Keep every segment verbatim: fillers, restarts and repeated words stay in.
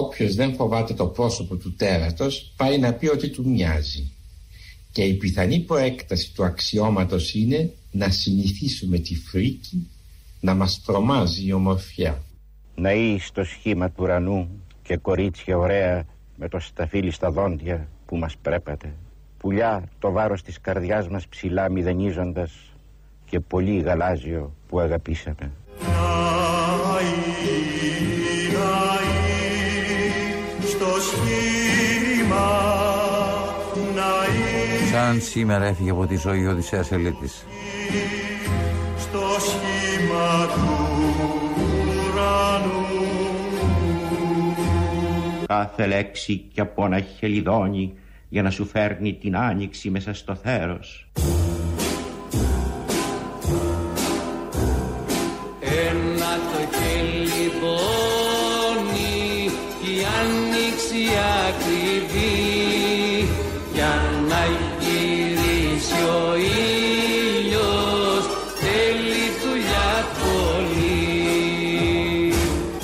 όποιος δεν φοβάται το πρόσωπο του τέρατος πάει να πει ότι του μοιάζει. Και η πιθανή προέκταση του αξιώματος είναι να συνηθίσουμε τη φρίκη, να μας τρομάζει η ομορφιά. Ναΐ στο σχήμα του ουρανού και κορίτσια ωραία με το σταφύλι στα δόντια που μας πρέπατε. Πουλιά το βάρος της καρδιάς μας ψηλά μηδενίζοντας και πολύ γαλάζιο που αγαπήσαμε. Ναΐ, Ναΐ, στο σχήμα, Ναΐ. Σαν σήμερα έφυγε από τη ζωή ο Οδυσσέας Ελύτης. Στο σχήμα του ουρανού. Κάθε λέξη κι από να χελιδώνει για να σου φέρνει την άνοιξη μέσα στο θέρος. Ένα το χελιδώνει κι η άνοιξη ακριβή για να γυρίσει ο ήλιος θέλει δουλειά πολύ.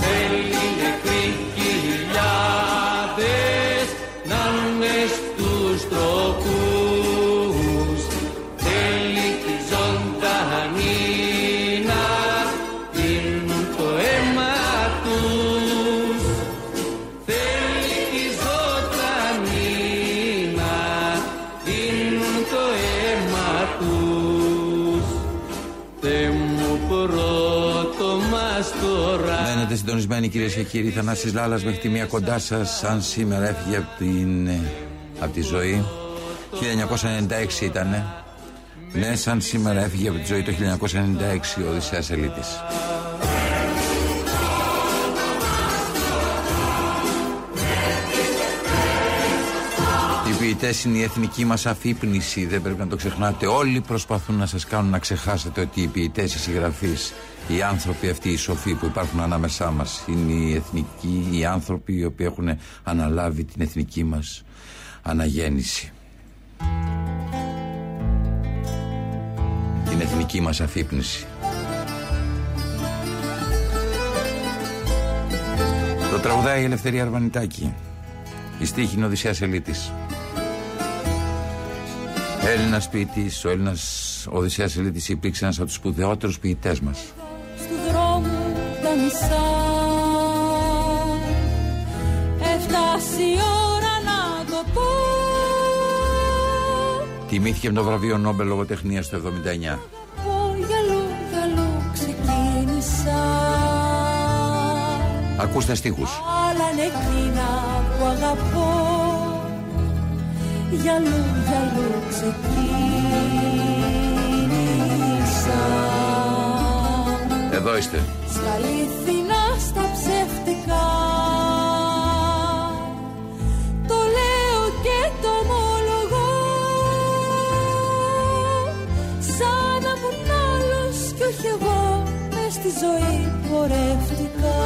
Θέλει νεκροί χιλιάδες να είναι στους τροχούς. Θέλει τη ζωντανή να δίνουν το αίμα τους. Θέλει τη ζωντανή να δίνουν το αίμα τους. Θε μου πρώτο μας τώρα. Μένετε συντονισμένοι κυρίες και κύριοι. Θανάσης Λάλας μέχρι τη μία κοντά σας. Σαν σήμερα έφυγε από την... από τη ζωή. χίλια εννιακόσια ενενήντα έξι ήτανε. Ναι, σαν σήμερα έφυγε από τη ζωή το χίλια εννιακόσια ενενήντα έξι ο Οδυσσέας Ελύτης. Οι ποιητές είναι η εθνική μας αφύπνιση, δεν πρέπει να το ξεχνάτε. Όλοι προσπαθούν να σας κάνουν να ξεχάσετε ότι οι ποιητές, οι συγγραφείς, οι άνθρωποι αυτοί, οι σοφοί που υπάρχουν ανάμεσά μας, είναι οι εθνικοί, οι άνθρωποι οι οποίοι έχουν αναλάβει την εθνική μας αναγέννηση. Την εθνική μας αφύπνιση. Το τραγουδάει η Ελευθερία Αρβανιτάκη. Η στίχη είναι ο Οδυσσέας Ελύτης. Έλληνας ποιητής, ο Έλληνας Οδυσσέας Ελύτης υπήρξε ένας από τους σπουδαιότερους ποιητές μας. Στου δρόμου τα μισά, έφτασε η ώρα να το πω. Τιμήθηκε με το βραβείο Νόμπελ Λογοτεχνίας το εβδομήντα εννιά. Για λόγια ξεκίνησα. Ακούστε στίχους. Άλλα νεκρινά που αγαπώ. Για λόγια ξεκίνησα. Εδώ είστε. Στα αληθινά, στα ψεύτικα. Το λέω και το ομολογώ. Σαν να ήμουν άλλος κι όχι εγώ. Μες στη ζωή πορεύτηκα.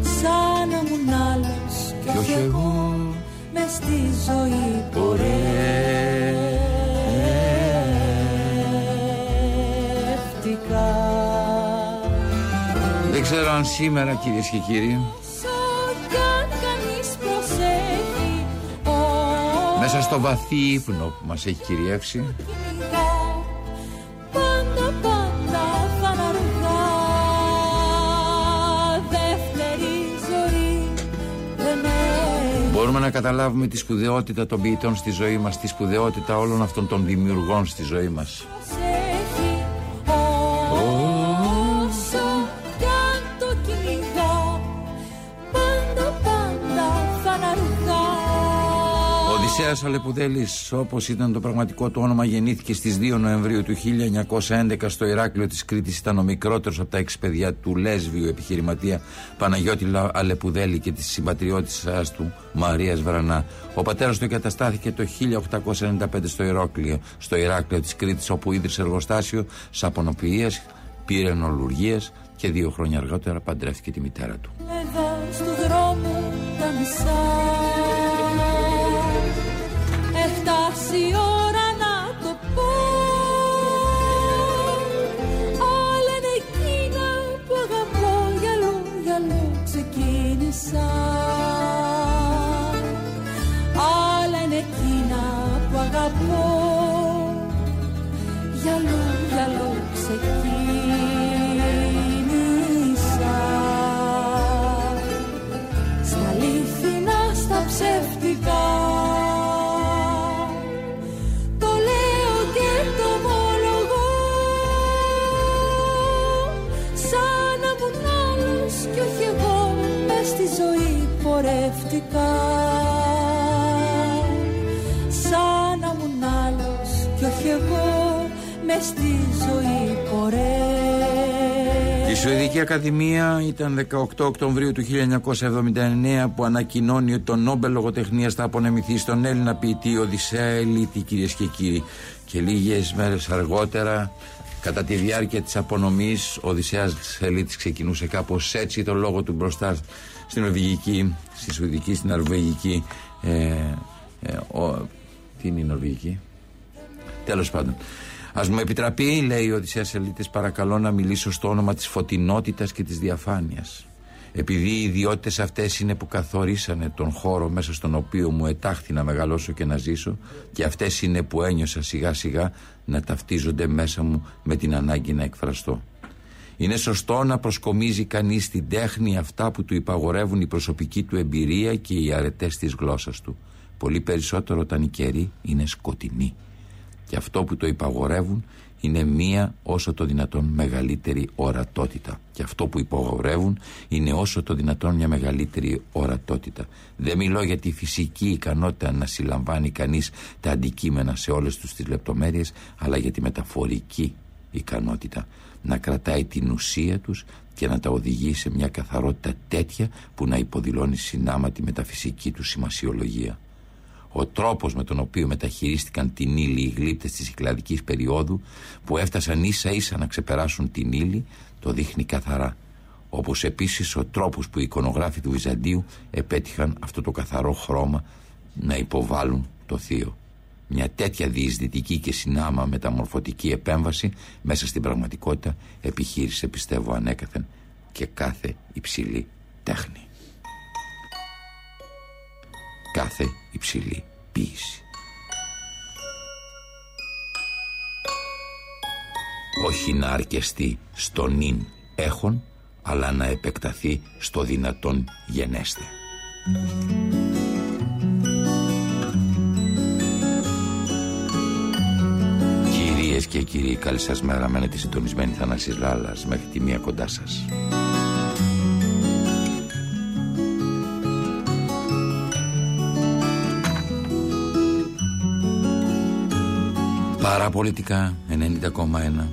Σαν να ήμουν άλλος κι όχι εγώ. Μες στη ζωή πορεύτηκα. Δεν ξέρω αν σήμερα, κυρίες και κύριοι, μέσα στο βαθύ ύπνο που μας έχει κυριεύσει, μπορούμε να καταλάβουμε τη σπουδαιότητα των ποιητών στη ζωή μας, τη σπουδαιότητα όλων αυτών των δημιουργών στη ζωή μας. Ο Οδυσσέας Αλεπουδέλης, όπως ήταν το πραγματικό του όνομα, γεννήθηκε στις δύο Νοεμβρίου του χίλια εννιακόσια έντεκα στο Ηράκλειο της Κρήτης. Ήταν ο μικρότερος από τα έξι παιδιά του λέσβιου επιχειρηματία Παναγιώτη Αλεπουδέλη και της συμπατριώτισσας του Μαρίας Βρανά. Ο πατέρας του εγκαταστάθηκε το χίλια οκτακόσια ενενήντα πέντε στο Ηράκλειο, στο Ηράκλειο της Κρήτης, όπου ίδρυσε εργοστάσιο σαπωνοποιίας, πυρενολουργίας και δύο χρόνια αργότερα παντρεύτηκε τη μητέρα του. Η ώρα να το πω. Όλα είναι εκείνα που αγαπώ. Για λόγια, λόγια να πω. Γυαλό, γυαλό ξεκίνησα, στα αλήθινα, στα ψεύτικα. Σαν να μουν άλλος κι όχι εγώ μες στη ζωή πορεύτηκα. Η Σουηδική Ακαδημία ήταν δεκαοκτώ Οκτωβρίου του χίλια εννιακόσια εβδομήντα εννέα που ανακοινώνει ότι το Νόμπελ Λογοτεχνίας θα απονεμηθεί στον Έλληνα ποιητή Οδυσσέα Ελύτη, κυρίες και κύριοι. Και λίγες μέρες αργότερα, κατά τη διάρκεια της απονομής, ο Οδυσσέας Ελύτης ξεκινούσε κάπως έτσι το λόγο του μπροστά στην Νορβηγική, στη Σουηδική, στην Νορβηγική. Ε, ε, ο, τι είναι η Νορβηγική? Τέλος πάντων. Ας μου επιτραπεί, λέει ο Οδυσσέας Ελύτης, παρακαλώ να μιλήσω στο όνομα της φωτεινότητας και της διαφάνειας. Επειδή οι ιδιότητες αυτές είναι που καθορίσανε τον χώρο μέσα στον οποίο μου ετάχθη να μεγαλώσω και να ζήσω, και αυτές είναι που ένιωσα σιγά σιγά να ταυτίζονται μέσα μου με την ανάγκη να εκφραστώ. Είναι σωστό να προσκομίζει κανείς στην τέχνη αυτά που του υπαγορεύουν η προσωπική του εμπειρία και οι αρετές της γλώσσας του, πολύ περισσότερο όταν οι καιροί είναι σκοτεινοί. Και αυτό που το υπαγορεύουν είναι μία όσο το δυνατόν μεγαλύτερη ορατότητα. Και αυτό που υπογορεύουν είναι όσο το δυνατόν μια μεγαλύτερη ορατότητα. Δεν μιλώ για τη φυσική ικανότητα να συλλαμβάνει κανείς τα αντικείμενα σε όλες τους τις λεπτομέρειες, αλλά για τη μεταφορική ικανότητα. Να κρατάει την ουσία τους και να τα οδηγεί σε μια καθαρότητα τέτοια που να υποδηλώνει συνάμα τη μεταφυσική του σημασιολογία. Ο τρόπος με τον οποίο μεταχειρίστηκαν την ύλη οι γλύπτες της Κυκλαδικής περίοδου, που έφτασαν ίσα ίσα να ξεπεράσουν την ύλη, το δείχνει καθαρά. Όπως επίσης ο τρόπος που οι εικονογράφοι του Βυζαντίου επέτυχαν αυτό το καθαρό χρώμα να υποβάλουν το θείο. Μια τέτοια διεισδυτική και συνάμα μεταμορφωτική επέμβαση μέσα στην πραγματικότητα επιχείρησε, πιστεύω, ανέκαθεν και κάθε υψηλή τέχνη. Κάθε υψηλή ποιήση. Όχι να αρκεστεί στο νυν έχον, αλλά να επεκταθεί στο δυνατόν γενέστε. Κυρίες και κύριοι, καλή σας μέρα. Μένετε συντονισμένοι, Θανάσης Λάλας, μέχρι τη μία κοντά σας. Παραπολιτικά ενενήντα κόμμα ένα.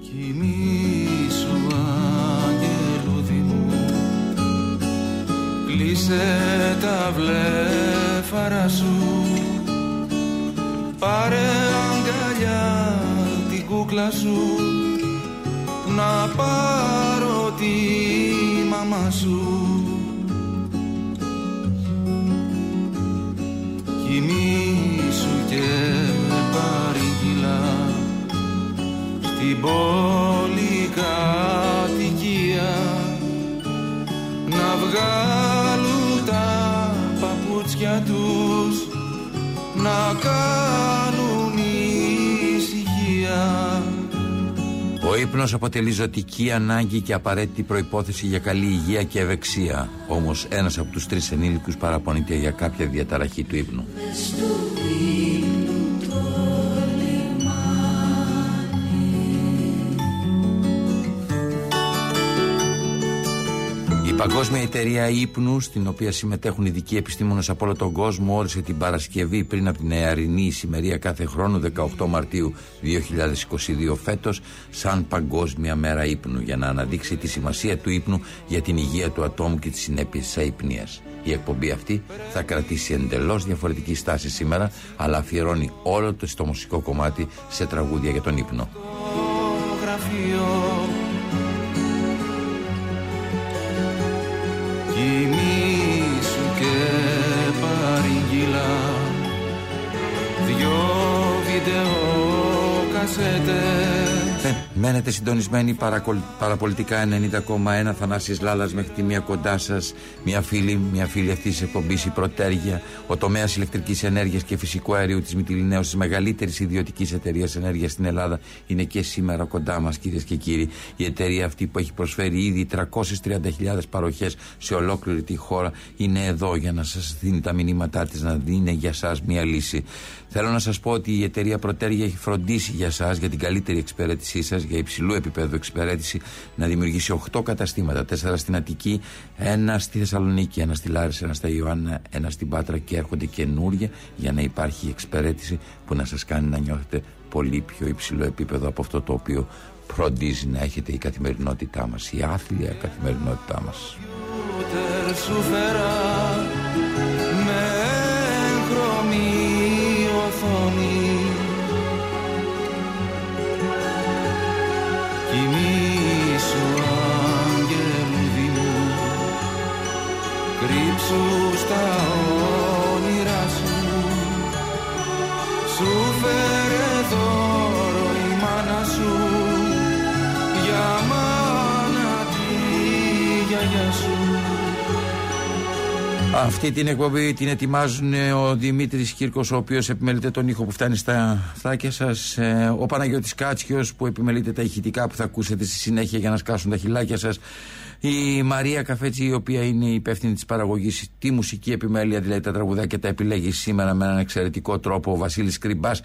Κοιμήσου, αγγελούδι μου, κλείσε τα βλέφαρα σου, πάρε αγκαλιά την κούκλα σου, να πάρω τη μαμά σου. Κοιμήσου και στην πόλη κατοικία, να βγάλουν τα παπούτσια τους, να κάνουν ησυχία. Ο ύπνος αποτελεί ζωτική ανάγκη και απαραίτητη προϋπόθεση για καλή υγεία και ευεξία. Όμως ένας από τους τρεις ενήλικους παραπονείται για κάποια διαταραχή του ύπνου. Η Παγκόσμια Εταιρεία Ύπνου, στην οποία συμμετέχουν ειδικοί επιστήμονες από όλο τον κόσμο, όρισε την Παρασκευή πριν από την νεαρινή ησημερία κάθε χρόνο, δεκαοκτώ Μαρτίου δύο χιλιάδες είκοσι δύο φέτος, σαν Παγκόσμια Μέρα Ύπνου, για να αναδείξει τη σημασία του ύπνου για την υγεία του ατόμου και τις συνέπειες της αϊπνίας. Η εκπομπή αυτή θα κρατήσει εντελώς διαφορετική στάση σήμερα, αλλά αφιερώνει όλο το στο μουσικό κομμάτι σε τραγούδια για τον ύπνο. Κοιμήσου και παρήγγυλα δυο βιντεοκασέτες. Μένετε συντονισμένοι, παρακολ... παραπολιτικά ενενήντα κόμμα ένα. Θανάσης Λάλας μέχρι τη μία κοντά σας. Μια φίλη, μια φίλη αυτής της εκπομπής, η Protergia, ο τομέας ηλεκτρικής ενέργειας και φυσικού αερίου της Μυτιληναίος, της μεγαλύτερης ιδιωτικής εταιρείας ενέργειας στην Ελλάδα, είναι και σήμερα κοντά μας, κυρίες και κύριοι. Η εταιρεία αυτή που έχει προσφέρει ήδη τριακόσιες τριάντα χιλιάδες παροχές σε ολόκληρη τη χώρα είναι εδώ για να σας δίνει τα μηνύματά της, να δίνει για σας μια λύση. Θέλω να σας πω ότι η εταιρεία Protergia έχει φροντίσει για σας, για την καλύτερη εξυπηρέτησή σας, για υψηλού επίπεδου εξυπηρέτηση, να δημιουργήσει οκτώ καταστήματα. Τέσσερα στην Αττική, ένα στη Θεσσαλονίκη, ένα στη Λάρισα, ένα στα Ιωάννα, ένα στην Πάτρα, και έρχονται καινούργια για να υπάρχει εξυπηρέτηση που να σας κάνει να νιώθετε πολύ πιο υψηλό επίπεδο από αυτό το οποίο φροντίζει να έχετε η καθημερινότητά μας, η άθλια καθημερινότητά μας. Κρύψου στα όνειρά σου, σου φέρε δώρο η μάνα σου, για μάνα τη γιαγιά σου. Αυτή την εκπομπή την ετοιμάζουν ο Δημήτρης Κύρκος, ο οποίος επιμελείται τον ήχο που φτάνει στα αυτάκια σας, ο Παναγιώτης Κάτσιος που επιμελείται τα ηχητικά που θα ακούσετε στη συνέχεια για να σκάσουν τα χυλάκια σας, η Μαρία Καφέτσι, η οποία είναι η υπεύθυνη της παραγωγής, τη μουσική επιμέλεια, δηλαδή τα τραγουδάκια τα επιλέγει σήμερα με έναν εξαιρετικό τρόπο ο Βασίλης Κρυμπάς,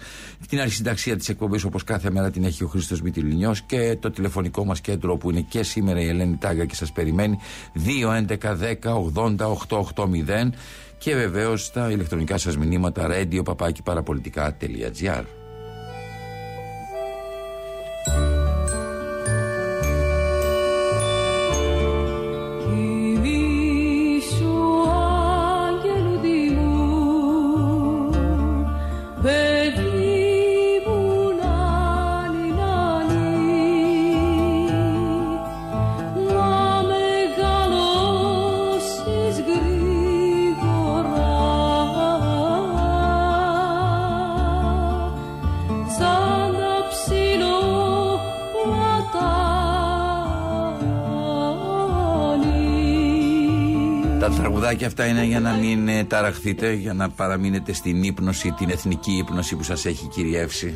την αρχισυνταξία της εκπομπής όπως κάθε μέρα την έχει ο Χρήστος Μητυλινιός, και το τηλεφωνικό μας κέντρο που είναι και σήμερα η Ελένη Τάγκα και σας περιμένει, δύο έντεκα δέκα ογδόντα οκτακόσια ογδόντα και βεβαίως τα ηλεκτρονικά σας μηνύματα radio παπάκι παραπολιτικά τελεία τζι άρ. Και αυτά είναι για να μην ταραχθείτε, για να παραμείνετε στην ύπνωση, την εθνική ύπνωση που σας έχει κυριεύσει.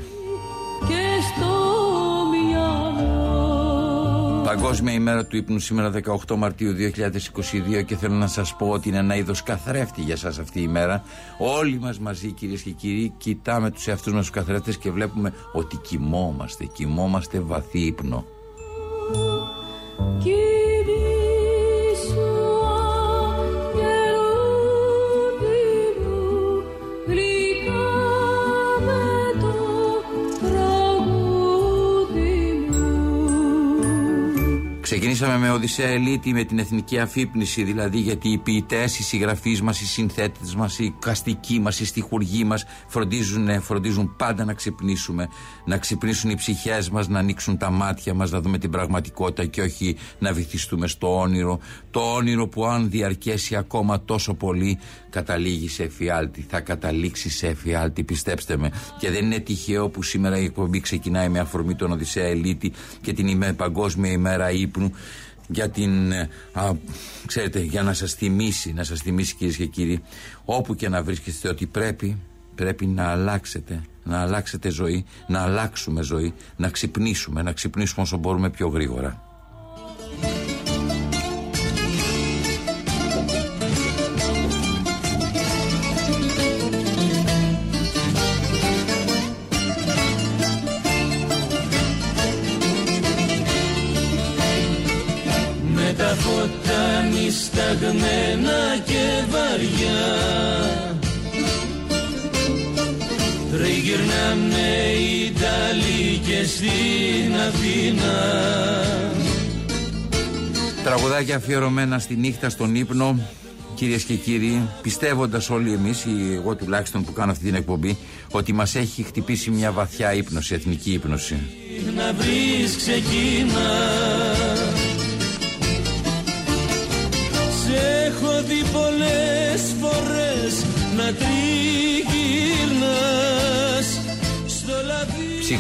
Παγκόσμια ημέρα του ύπνου σήμερα, δεκαοκτώ Μαρτίου δύο χιλιάδες είκοσι δύο, και θέλω να σας πω ότι είναι ένα είδος καθρέφτη για σας αυτή η μέρα. Όλοι μας μαζί, κυρίες και κύριοι, κοιτάμε τους εαυτούς μας τους καθρέφτες και βλέπουμε ότι κοιμόμαστε, κοιμόμαστε βαθύ ύπνο. Ξεκινήσαμε με Οδυσσέα Ελύτη, με την εθνική αφύπνιση, δηλαδή γιατί οι ποιητές, οι συγγραφείς μας, οι συνθέτες μας, οι καστικοί μας, οι στιχουργοί μας φροντίζουν, φροντίζουν πάντα να ξυπνήσουμε, να ξυπνήσουν οι ψυχές μας, να ανοίξουν τα μάτια μας, να δούμε την πραγματικότητα και όχι να βυθιστούμε στο όνειρο. Το όνειρο που, αν διαρκέσει ακόμα τόσο πολύ, καταλήγει σε εφιάλτη, θα καταλήξει σε εφιάλτη, πιστέψτε με. Και δεν είναι τυχαίο που σήμερα η εκπομπή ξεκινάει με αφορμή τον Οδυσσέα Ελύτη και την Παγκόσμια ημέρα ύπνου. Για την, α, ξέρετε, για να σας θυμίσει, να σας θυμίσει, κυρίες και κύριοι, όπου και να βρίσκεστε, ότι πρέπει, πρέπει να αλλάξετε, να αλλάξετε ζωή, να αλλάξουμε ζωή, να ξυπνήσουμε, να ξυπνήσουμε όσο μπορούμε πιο γρήγορα. Σταγμένα και βαριά τριγυρνάμε Ιταλοί και στην Αθήνα. Τραγουδάκια αφιερωμένα στη νύχτα, στον ύπνο, κυρίες και κύριοι, πιστεύοντας όλοι εμείς, ή εγώ τουλάχιστον που κάνω αυτή την εκπομπή, ότι μας έχει χτυπήσει μια βαθιά ύπνωση, εθνική ύπνωση. Να βρεις ξεκίνα. Έχω δει πολλές φορές να τριγυρνάς στο λαβύρινθο.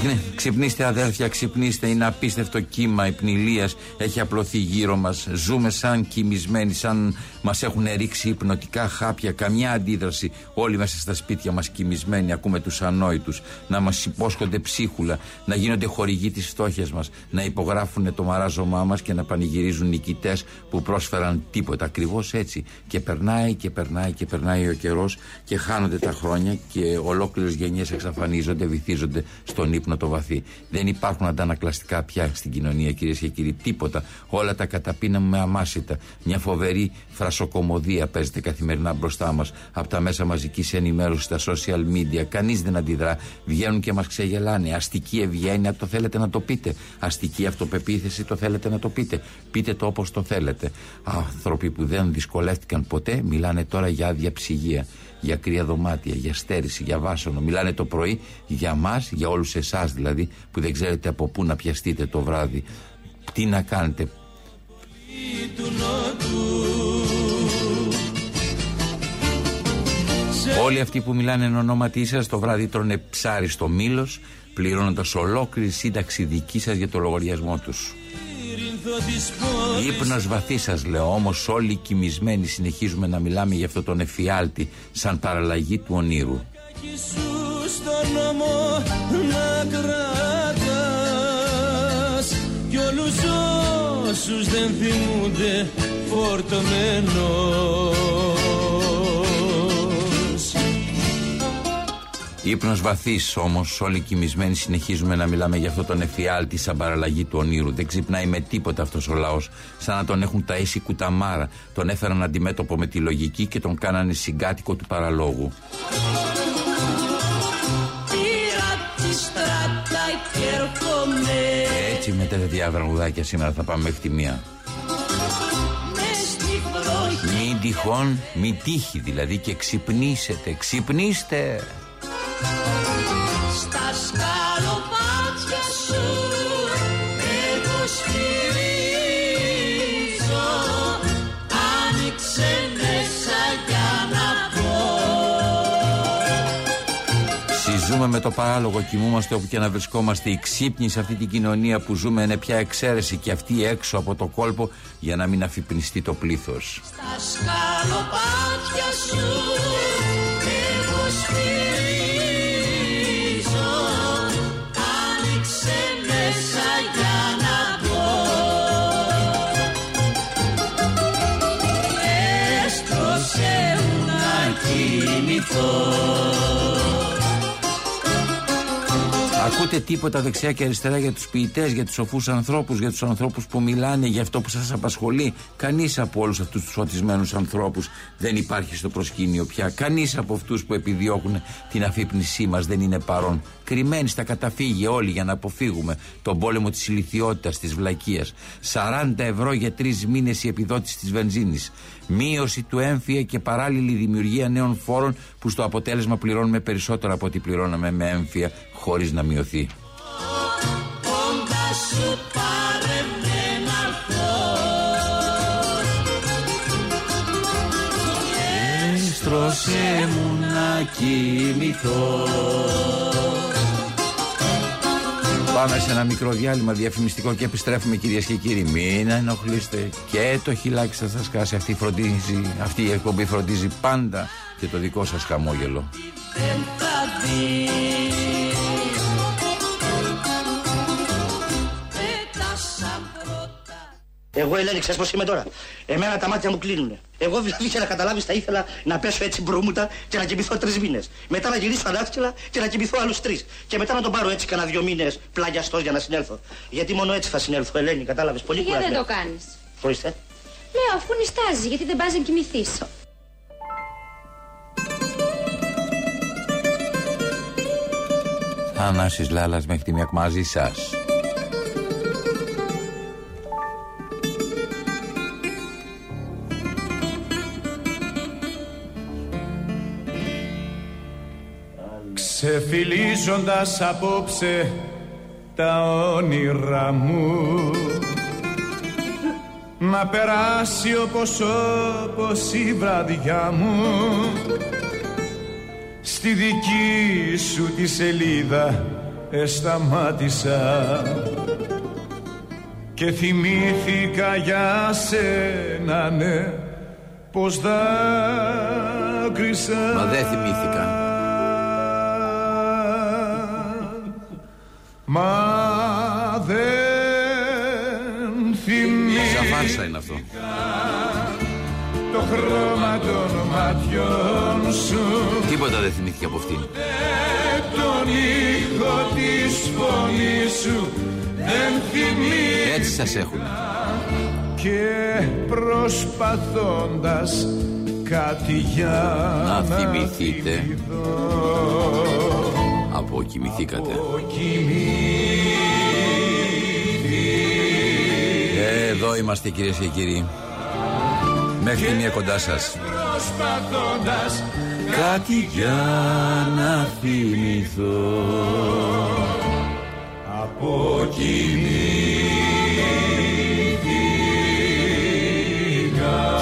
Ξυπνήστε αδέρφια, ξυπνήστε, είναι απίστευτο κύμα υπνηλίας, έχει απλωθεί γύρω μας, ζούμε σαν κοιμισμένοι, σαν μας έχουν ρίξει υπνοτικά χάπια, καμιά αντίδραση, όλοι μέσα στα σπίτια μας κοιμισμένοι, ακούμε τους ανόητους να μας υπόσχονται ψίχουλα, να γίνονται χορηγοί της φτώχειας μας, να υπογράφουν το μαράζωμά μας και να πανηγυρίζουν νικητές που πρόσφεραν τίποτα. Ακριβώς έτσι και περνάει και περνάει και περνάει ο καιρός και χάνονται τα χρόνια και ολόκληρες γενιές εξαφανίζονται, βυθίζονται στον ύπνο το βαθύ. Δεν υπάρχουν αντανακλαστικά πια στην κοινωνία, κυρίες και κύριοι, τίποτα. Όλα τα καταπίναμε αμάσιτα. Μια φοβερή φρασοκομωδία παίζεται καθημερινά μπροστά μας από τα μέσα μαζικής ενημέρωσης, τα social media. Κανείς δεν αντιδρά. Βγαίνουν και μας ξεγελάνε. Αστική ευγένεια, το θέλετε να το πείτε. Αστική αυτοπεποίθηση, το θέλετε να το πείτε. Πείτε το όπως το θέλετε. Άνθρωποι που δεν δυσκολεύτηκαν ποτέ μιλάνε τώρα για άδεια ψυγεία, για κρύα δωμάτια, για στέρηση, για βάσανο. Μιλάνε το πρωί για μας, για όλους εσάς δηλαδή, που δεν ξέρετε από πού να πιαστείτε το βράδυ. Τι να κάνετε. Όλοι αυτοί που μιλάνε εν ονόματι σας το βράδυ τρώνε ψάρι στο μήλος, πληρώνοντας ολόκληρη σύνταξη δική σας για το λογαριασμό τους. Ύπνος βαθύ σας λέω, όμως όλοι κοιμισμένοι συνεχίζουμε να μιλάμε για αυτό τον εφιάλτη σαν παραλλαγή του ονείρου. Ύπνος βαθύς όμως, όλοι κοιμισμένοι συνεχίζουμε να μιλάμε για αυτό τον εφιάλτη σαν παραλλαγή του ονείρου. Δεν ξυπνάει με τίποτα αυτός ο λαός, σαν να τον έχουν ταΐσει κουταμάρα. Τον έφεραν αντιμέτωπο με τη λογική και τον κάνανε συγκάτοικο του παραλόγου. Έτσι με τέτοια βραγουδάκια σήμερα θα πάμε μέχρι τη μία. Μην τυχόν, μην τύχει δηλαδή και ξυπνήσετε, ξυπνήστε. Στα σκαλοπάτια σου εγώ στηρίζω, άνοιξε μέσα για να πω. Συζούμε με το παράλογο, κοιμούμαστε όπου και να βρισκόμαστε. Η ξύπνη σε αυτή την κοινωνία που ζούμε είναι πια εξαίρεση και αυτή έξω από το κόλπο για να μην αφυπνιστεί το πλήθος. Στα σκαλοπάτια σου εγώ στηρίζω. Ακούτε τίποτα δεξιά και αριστερά για τους ποιητές, για τους σοφούς ανθρώπους, για τους ανθρώπους που μιλάνε, για αυτό που σας απασχολεί. Κανείς από όλους αυτούς τους φωτισμένους ανθρώπους δεν υπάρχει στο προσκήνιο πια. Κανείς από αυτούς που επιδιώκουν την αφύπνισή μας δεν είναι παρόν. Κρυμμένοι στα καταφύγια όλοι για να αποφύγουμε τον πόλεμο της ηλιθιότητας, της βλακείας. σαράντα ευρώ για τρεις μήνες η επιδότηση της βενζίνης. Μείωση του έμφυα και παράλληλη δημιουργία νέων φόρων που στο αποτέλεσμα πληρώνουμε περισσότερα από ό,τι πληρώναμε με έμφυα χωρίς να μειωθεί. Έστρωσέ μου να κοιμηθώ. Πάμε σε ένα μικρό διάλειμμα διαφημιστικό και επιστρέφουμε, κυρίες και κύριοι. Μην ενοχλείστε και το χυλάκι σας θα σκάσει. Αυτή, φροντίζει, αυτή η εκπομπή φροντίζει πάντα και το δικό σας χαμόγελο. Εγώ, Ελένη, ξέρεις πώς είμαι τώρα. Εμένα τα μάτια μου κλείνουνε. Εγώ δηλαδή, για να καταλάβεις, θα ήθελα να πέσω έτσι μπρούμουτα και να κοιμηθώ τρεις μήνες. Μετά να γυρίσω ανάσκελα και να κοιμηθώ άλλους τρεις. Και μετά να τον πάρω έτσι κανένα δύο μήνες πλαγιαστός για να συνέλθω. Γιατί μόνο έτσι θα συνέλθω, Ελένη, κατάλαβες. Πολύ κουράγιο. Γιατί δεν το κάνεις. Ορίστε. Λέω, αφού νιστάζει, γιατί δεν πας να κοιμηθείς. Θανάσης Λάλας μέχρι τη μία μαζί σας. Ξεφυλίζοντας απόψε τα όνειρά μου, να περάσει όπως όπως η βραδιά μου στη δική σου τη σελίδα σταμάτησα και θυμήθηκα για σένα, ναι, πως δάκρυσα. Μα δεν θυμήθηκα. Μα δεν θυμήθηκα. Ζαβάνσα είναι αυτό. Το χρώμα των ματιών σου. Τίποτα δεν θυμήθηκε από αυτήν. Τον ήχο της φωνής σου δεν θυμήθηκα. Έτσι σας έχουν. Και προσπαθώντας κάτι για να, να θυμηθείτε, αποκοιμηθήκατε. Εδώ είμαστε, κυρίες και κύριοι. Μέχρι τη μία κοντά σας. Κάτι για να θυμηθώ. Αποκοιμήθηκα.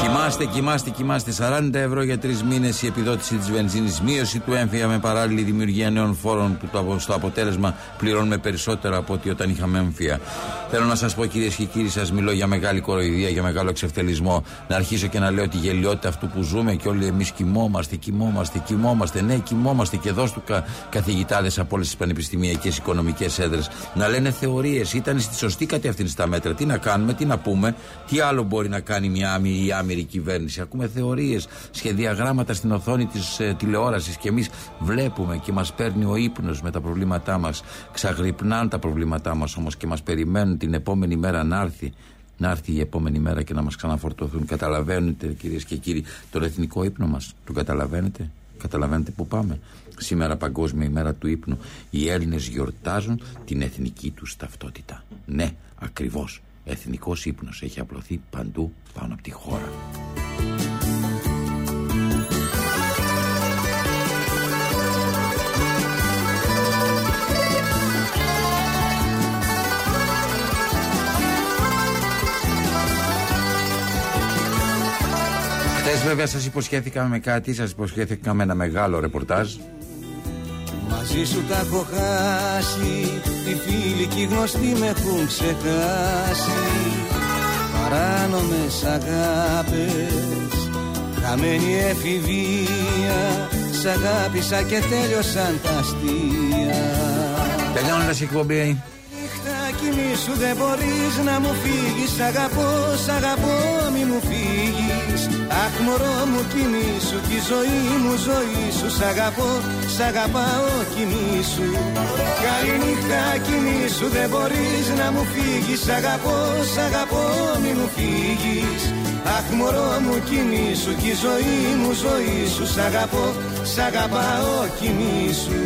Κοιμάστε, κοιμάστε, κοιμάστε. σαράντα ευρώ για τρεις μήνες η επιδότηση της βενζίνης. Μείωση του έμφυα με παράλληλη δημιουργία νέων φόρων που στο αποτέλεσμα πληρώνουμε περισσότερα από ό,τι όταν είχαμε έμφυα. Θέλω να σας πω, κυρίες και κύριοι, σας μιλώ για μεγάλη κοροϊδία, για μεγάλο εξευτελισμό. Να αρχίσω και να λέω τη γελιότητα αυτού που ζούμε και όλοι εμείς κοιμόμαστε, κοιμόμαστε, κοιμόμαστε. Ναι, κοιμόμαστε και εδώ του κα, καθηγητάδες από όλες τις πανεπιστημιακές οικονομικές έδρες να λένε θεωρίες. Ήταν στη σωστή κατεύθυνση τα μέτρα. Τι να κάνουμε, τι να πούμε, τι άλλο μπορεί να κάνει μια άμυρη ή άμυρη κυβέρνηση. Ακούμε θεωρίες, σχεδιαγράμματα στην οθόνη της ε, τηλεόρασης και εμείς βλέπουμε και μας παίρνει ο ύπνος με τα προβλήματά μας. Ξαγρυπνάνε τα προβλήματά μας όμως και μας περιμένουν την επόμενη μέρα να έρθει, να έρθει η επόμενη μέρα και να μας ξαναφορτωθούν. Καταλαβαίνετε, κυρίες και κύριοι, τον εθνικό ύπνο μας, τον καταλαβαίνετε, καταλαβαίνετε που πάμε. Σήμερα Παγκόσμια ημέρα του ύπνου, οι Έλληνες γιορτάζουν την εθνική τους ταυτότητα. Ναι, ακριβώς, εθνικός ύπνος έχει απλωθεί παντού πάνω από τη χώρα. Χθες βέβαια σας υποσχέθηκα με κάτι, σας υποσχέθηκα με ένα μεγάλο ρεπορτάζ. Μαζί σου τα έχω χάσει, οι φίλοι και οι γνωστοί με έχουν ξεχάσει. Παράνομες αγάπες, χαμένη εφηβεία, σ' αγάπησα και τέλειωσαν τα αστεία. Τελειώνοντας η εκπομπή. Σου δεν μπορείς να μου φύγεις, αγαπώ, σ' αγαπώ, μη μου φύγεις. Αχ μωρό μου, κοιμήσου, τη ζωή μου, ζωή σου, σ' αγαπώ, σ' αγαπάω, κοιμήσου. Καληνύχτα, κοιμήσου, δεν μπορείς να μου φύγεις, αγαπώ, σ' αγαπώ, μη μου φύγεις. Αχ μωρό μου, κοιμήσου, τη ζωή μου, ζωή σου, σ' αγαπώ, σ' αγαπάω, κοιμήσου.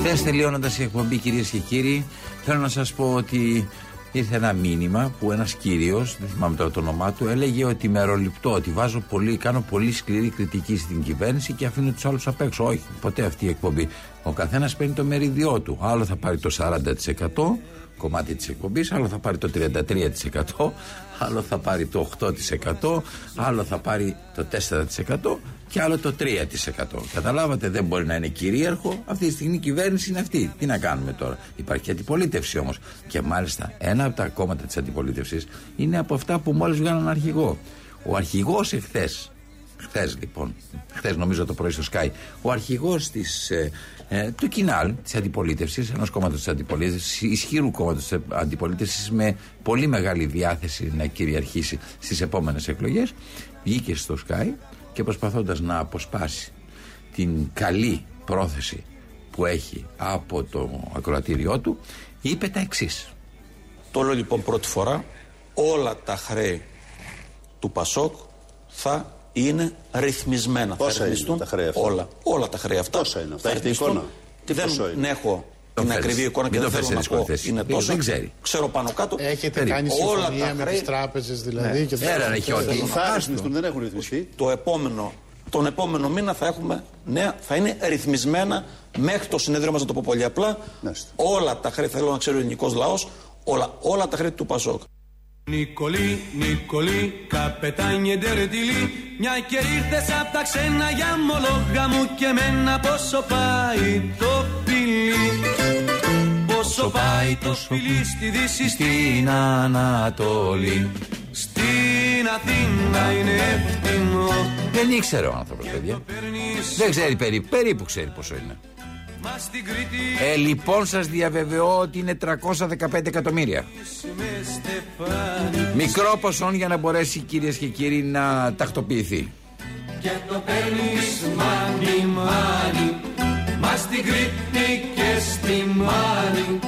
Χθες τελειώνοντας η εκπομπή, κυρίες και κύριοι, θέλω να σας πω ότι ήρθε ένα μήνυμα που ένας κύριος, δεν θυμάμαι τώρα το όνομά του, έλεγε ότι μεροληπτώ, ότι βάζω πολύ, κάνω πολύ σκληρή κριτική στην κυβέρνηση και αφήνω τους άλλους απ' έξω. Όχι, ποτέ αυτή η εκπομπή. Ο καθένας παίρνει το μεριδιό του. Άλλο θα πάρει το σαράντα τοις εκατό κομμάτι της εκπομπής, άλλο θα πάρει το τριάντα τρία τοις εκατό, άλλο θα πάρει το οκτώ τοις εκατό, άλλο θα πάρει το τέσσερα τοις εκατό και άλλο το τρία τοις εκατό. Καταλάβατε, δεν μπορεί να είναι κυρίαρχο. Αυτή τη στιγμή η κυβέρνηση είναι αυτή. Τι να κάνουμε τώρα. Υπάρχει και αντιπολίτευση όμως. Και μάλιστα ένα από τα κόμματα της αντιπολίτευσης είναι από αυτά που μόλις βγάλαν αρχηγό. Ο αρχηγός εχθές, χθες λοιπόν, χθες νομίζω το πρωί στο ΣΚΑΙ, ο αρχηγός της, ε, ε, του Κινάλ, της αντιπολίτευσης, ενός κόμματος της αντιπολίτευσης, ισχυρού κόμματος της αντιπολίτευσης, με πολύ μεγάλη διάθεση να κυριαρχήσει στις επόμενες εκλογές, βγήκε στο ΣΚΑΙ και προσπαθώντας να αποσπάσει την καλή πρόθεση που έχει από το ακροατήριό του, είπε τα εξής. Τώρα λοιπόν πρώτη φορά όλα τα χρέη του ΠΑΣΟΚ θα είναι ρυθμισμένα. Πόσα είναι τα χρέη αυτά? Όλα, όλα τα χρέη αυτά. Πόσα είναι αυτά? Έχετε εικόνα? Δεν είναι. Έχω την φέρεις. Ακριβή εικόνα και δεν θέλω να πω. Είναι τόσο. Δεν ξέρει. Ξέρω πάνω κάτω. Έχετε περίπου. Κάνει συμφωνία όλα τα με τις τράπεζες δηλαδή? Ναι. Και Έλα, έχει όχι. Δεν έχουν ρυθμιστεί. Το επόμενο, τον επόμενο μήνα θα έχουμε νέα. Θα είναι ρυθμισμένα μέχρι το συνέδριο μας, να το πω πολύ απλά. Ναι. Όλα τα χρέη, θέλω να ξέρει ο ελληνικός λαός, όλα, όλα τα χρέη του ΠΑΣΟΚ. Νικολί, Νικολί, καπετάνιε ντερετιλί, μια και ήρθες απ' τα ξένα για μολόγα μου και μένα πόσο πάει το πιλί. Όσο πάει το σπηλί στη Δύση, στην Ανατολή, στην Αθήνα είναι ευθυνό. Δεν ήξερε ο άνθρωπος, παιδιά. Δεν ξέρει περίπου, περίπου ξέρει πόσο είναι. Ε, λοιπόν, σας διαβεβαιώ ότι είναι τριακόσια δεκαπέντε εκατομμύρια. Μικρό ποσό για να μπορέσει, κυρίες και κύριοι, να τακτοποιηθεί. Και το παίρνεις μάνι μάνι, μα στην Κρήτη και στη Μάνη,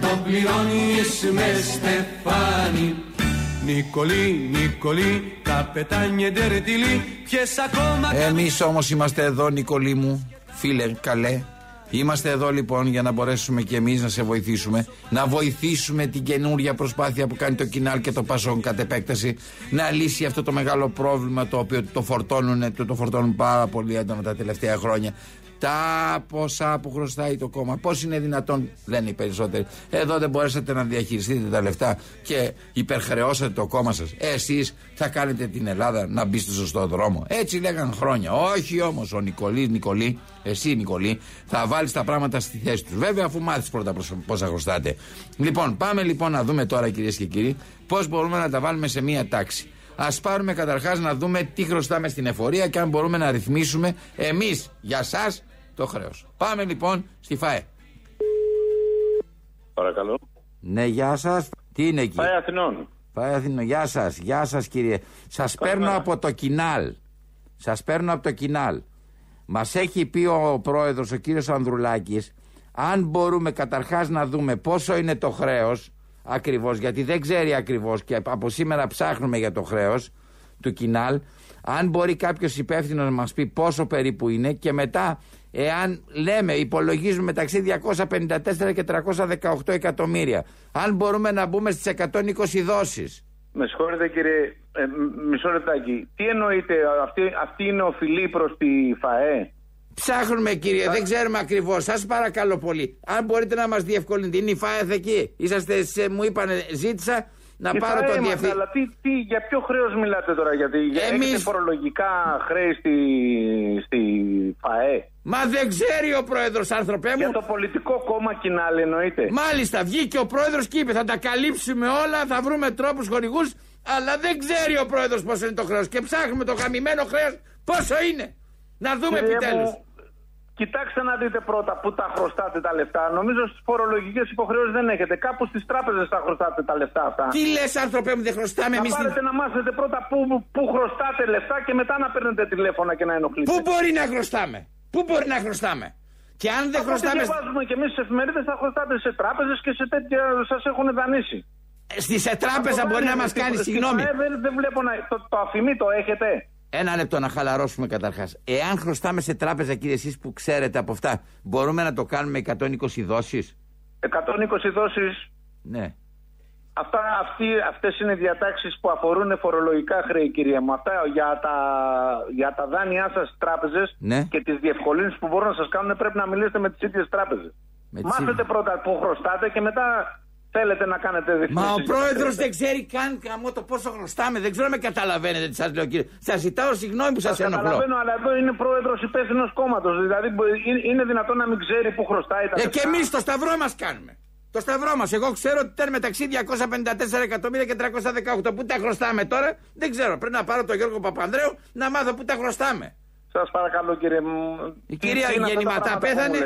το πληρώνεις με στεφάνι. Νικολή, Νικολή, καπετάνιε ντερτιλή, ποιες ακόμα... Εμείς όμως είμαστε εδώ, Νικολή μου, φίλε καλέ. Είμαστε εδώ λοιπόν για να μπορέσουμε και εμείς να σε βοηθήσουμε, να βοηθήσουμε την καινούρια προσπάθεια που κάνει το Κινάλ και το ΠΑΣΟΚ κατ' επέκταση να λύσει αυτό το μεγάλο πρόβλημα, το οποίο το φορτώνουν, το, το φορτώνουν πάρα πολύ έντονα τα τελευταία χρόνια. Τα ποσά που χρωστάει το κόμμα, πώς είναι δυνατόν, λένε οι περισσότεροι. Εδώ δεν μπορέσατε να διαχειριστείτε τα λεφτά και υπερχρεώσατε το κόμμα σας. Εσείς θα κάνετε την Ελλάδα να μπει στο σωστό δρόμο. Έτσι λέγαν χρόνια. Όχι όμως, ο Νικολής, Νικολή, εσύ Νικολή, θα βάλεις τα πράγματα στη θέση τους. Βέβαια, αφού μάθεις πρώτα πόσα χρωστάτε. Λοιπόν, πάμε λοιπόν να δούμε τώρα, κυρίες και κύριοι, πώς μπορούμε να τα βάλουμε σε μία τάξη. Ας πάρουμε καταρχάς να δούμε τι χρωστάμε στην εφορία και αν μπορούμε να ρυθμίσουμε εμείς για σας το χρέος. Πάμε λοιπόν στη ΦΑΕ. Παρακαλώ. Ναι, γεια σας. Τι είναι εκεί? ΦΑΕ Αθηνών. ΦΑΕ Αθηνών. Γεια σας. Γεια σας, κύριε. Σας Παρακαλώ. παίρνω από το Κινάλ. Σας παίρνω από το Κινάλ. Μας έχει πει ο πρόεδρος, ο κύριος Ανδρουλάκης, αν μπορούμε καταρχάς να δούμε πόσο είναι το χρέος ακριβώς, γιατί δεν ξέρει ακριβώς και από σήμερα ψάχνουμε για το χρέος του Κινάλ. Αν μπορεί κάποιος υπεύθυνος να μας πει πόσο περίπου είναι, και μετά, εάν λέμε, υπολογίζουμε μεταξύ διακόσια πενήντα τέσσερα και τριακόσια δεκαοκτώ εκατομμύρια, αν μπορούμε να μπούμε στις εκατόν είκοσι δόσεις. Με συγχωρείτε, κύριε, ε, μισό λεπτάκι. Τι εννοείτε, αυτή, αυτή είναι οφειλή προς τη ΦΑΕ? Ψάχνουμε, κύριε, δεν ξέρουμε ακριβώς. Σας παρακαλώ πολύ. Αν μπορείτε να μας διευκολύνετε, είναι η ΦΑΕ εκεί. Είσαστε, σε, μου είπανε, ζήτησα να πάρω τον διευθυντή. Αλλά τι, τι, για ποιο χρέος μιλάτε τώρα, γιατί Εμείς... έχετε φορολογικά χρέη στη, στη ΦΑΕ? Μα δεν ξέρει ο πρόεδρος, άνθρωπέ μου. Για το πολιτικό κόμμα Κινάλ εννοείται. Μάλιστα, βγήκε ο πρόεδρος και είπε, θα τα καλύψουμε όλα, θα βρούμε τρόπους, χορηγούς, αλλά δεν ξέρει ο πρόεδρος πόσο είναι το χρέος. Και ψάχνουμε το γαμημένο χρέος πόσο είναι. Να δούμε επιτέλους. Κοιτάξτε να δείτε πρώτα που τα χρωστάτε τα λεφτά. Νομίζω στις φορολογικές υποχρεώσεις δεν έχετε. Κάπου στις τράπεζες τα χρωστάτε τα λεφτά αυτά. Τι λες, άνθρωπε μου, δεν χρωστάμε εμείς? Θα πάρετε να μάθετε πρώτα που, που χρωστάτε λεφτά και μετά να παίρνετε τηλέφωνα και να ενοχλείτε. Πού μπορεί να χρωστάμε? Πού μπορεί να χρωστάμε? Και αν δεν χρωστάμε. Σας διαβάζουμε κι εμείς στις εφημερίδες, θα χρωστάτε σε τράπεζες και σε τέτοια σας έχουν δανείσει. Στη σε τράπεζα μπορεί να μας κάνει, συγγνώμη. Δεν βλέπω να. Το αφημί το έχετε. Ένα λεπτό να χαλαρώσουμε καταρχάς. Εάν χρωστάμε σε τράπεζα, κύριε, εσείς που ξέρετε από αυτά, μπορούμε να το κάνουμε εκατόν είκοσι δόσεις. εκατόν είκοσι δόσεις. Ναι. Αυτά, αυτοί, αυτές είναι διατάξεις που αφορούν φορολογικά χρέη, κυρία μου. Αυτά για τα, για τα δάνειά σας στις τράπεζες, ναι, και τις διευκολύνσεις που μπορούν να σας κάνουν, πρέπει να μιλήσετε με τις ίδιες τράπεζες. Με τις... Μάθετε πρώτα που χρωστάτε και μετά... Θέλετε να κάνετε ρυθμίσεις. Μα ο πρόεδρος δεν ξέρει καν καμώ το πόσο χρωστάμε. Δεν ξέρω με καταλαβαίνετε τι σας λέω, κύριε. Σας ζητάω συγγνώμη που σας, σας ενοχλώ. Καταλαβαίνω, αλλά εδώ είναι πρόεδρος υπεύθυνος κόμματος. Δηλαδή είναι δυνατόν να μην ξέρει που χρωστάει τα ε, λεφτά. Και εμείς το σταυρό μας κάνουμε. Το σταυρό μας. Εγώ ξέρω ότι ήταν μεταξύ διακόσια πενήντα τέσσερα εκατομμύρια και τριακόσια δεκαοκτώ. Πού τα χρωστάμε τώρα, δεν ξέρω. Πρέπει να πάρω τον Γιώργο Παπανδρέου να μάθω πού τα χρωστάμε. Σας παρακαλώ, κύριε μου. Η κυρία Γεννηματά πέθανε.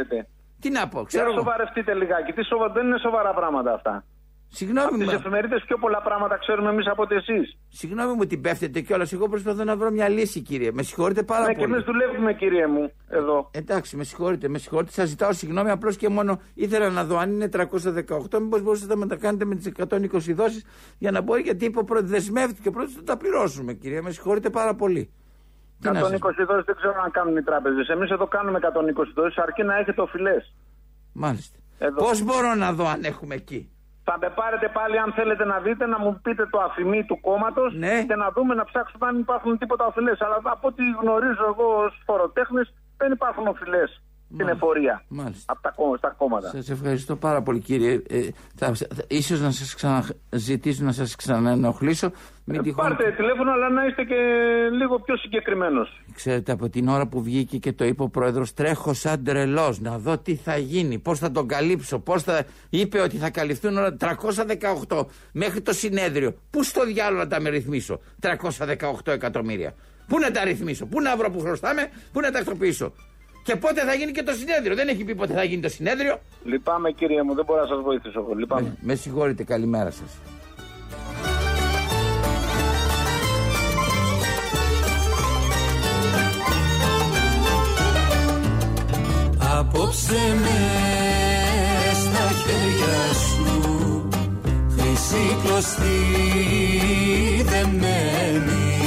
Τι να πω, ξέρω. Να σοβαρευτείτε λιγάκι. Τι σοβα... Δεν είναι σοβαρά πράγματα αυτά. Συγγνώμη μου. Από τις εφημερίδες πιο πολλά πράγματα ξέρουμε εμείς από ότι εσείς. Συγγνώμη μου, την πέφτετε κιόλας. Εγώ προσπαθώ να βρω μια λύση, κύριε. Με συγχωρείτε πάρα ναι, πολύ. Ναι, και εμείς δουλεύουμε, κύριε μου, εδώ. Ε, εντάξει, με συγχωρείτε, με συγχωρείτε. Σας ζητάω συγγνώμη. Απλώς και μόνο ήθελα να δω αν είναι τριακόσια δεκαοκτώ. Μήπως μπορούσατε να τα κάνετε με τις εκατόν είκοσι δόσεις για να μπορεί, γιατί είπε ο πρώτος δεσμεύτηκε. Πρώτος θα τα πληρώσουμε, κύριε. Με συγχωρείτε πάρα πολύ. εκατόν είκοσι δόσεις δεν ξέρω αν κάνουν οι τράπεζες. Εμείς εδώ κάνουμε εκατόν είκοσι δόσεις, αρκεί να έχετε οφειλές. Μάλιστα. Εδώ. Πώς μπορώ να δω αν έχουμε εκεί? Θα με πάρετε πάλι, αν θέλετε να δείτε, να μου πείτε το αφημί του κόμματος, ναι, και να δούμε, να ψάξουμε αν υπάρχουν τίποτα οφειλές. Αλλά από ό,τι γνωρίζω εγώ ως φοροτέχνης, δεν υπάρχουν οφειλές. την εφορία από τα, στα κόμματα. Σας ευχαριστώ πάρα πολύ, κύριε. Ε, θα, θα, ίσως να σας ξαναζητήσω, να σας ξαναενοχλήσω. Ε, τυχόν... Πάρτε τηλέφωνο, αλλά να είστε και λίγο πιο συγκεκριμένος. Ξέρετε, από την ώρα που βγήκε και το είπε ο πρόεδρος, τρέχω σαν τρελός να δω τι θα γίνει, πώς θα τον καλύψω, πώς θα... Είπε ότι θα καλυφθούν όλα τριακόσια δεκαοκτώ μέχρι το συνέδριο. Πού στο διάλογο να τα με ρυθμίσω, τριακόσια δεκαοκτώ εκατομμύρια. Πού να τα ρυθμίσω, πού να βρω που χρωστάμε, πού να τα αξιοποιήσω. Και πότε θα γίνει και το συνέδριο. Δεν έχει πει πότε θα γίνει το συνέδριο. Λυπάμαι, κύριε μου, δεν μπορώ να σας βοηθήσω. Λυπάμαι. Με, με συγχωρείτε, καλημέρα σας. Απόψε με στα χέρια σου, χρυσή κλωστή δεμένη,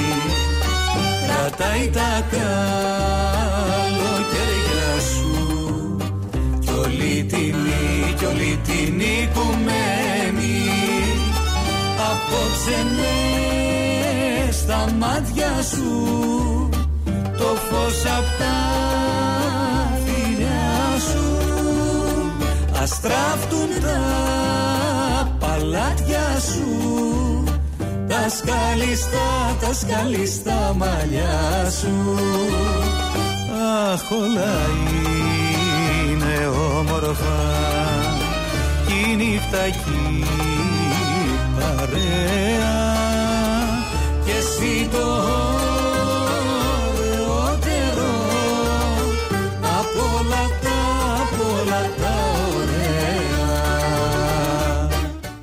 κρατάει τα καλοκαίρια σου κι όλη την κι όλη την οικουμένη. Απόψε με στα μάτια σου το φως απ' τα σου, ας τράφτουν τα παλάτια σου, τα σκαλιστά, τα σκαλιστά μαλλιά σου. Αχ, όλα είναι όμορφα κι η νύχτα κι η παρέα, κι εσύ το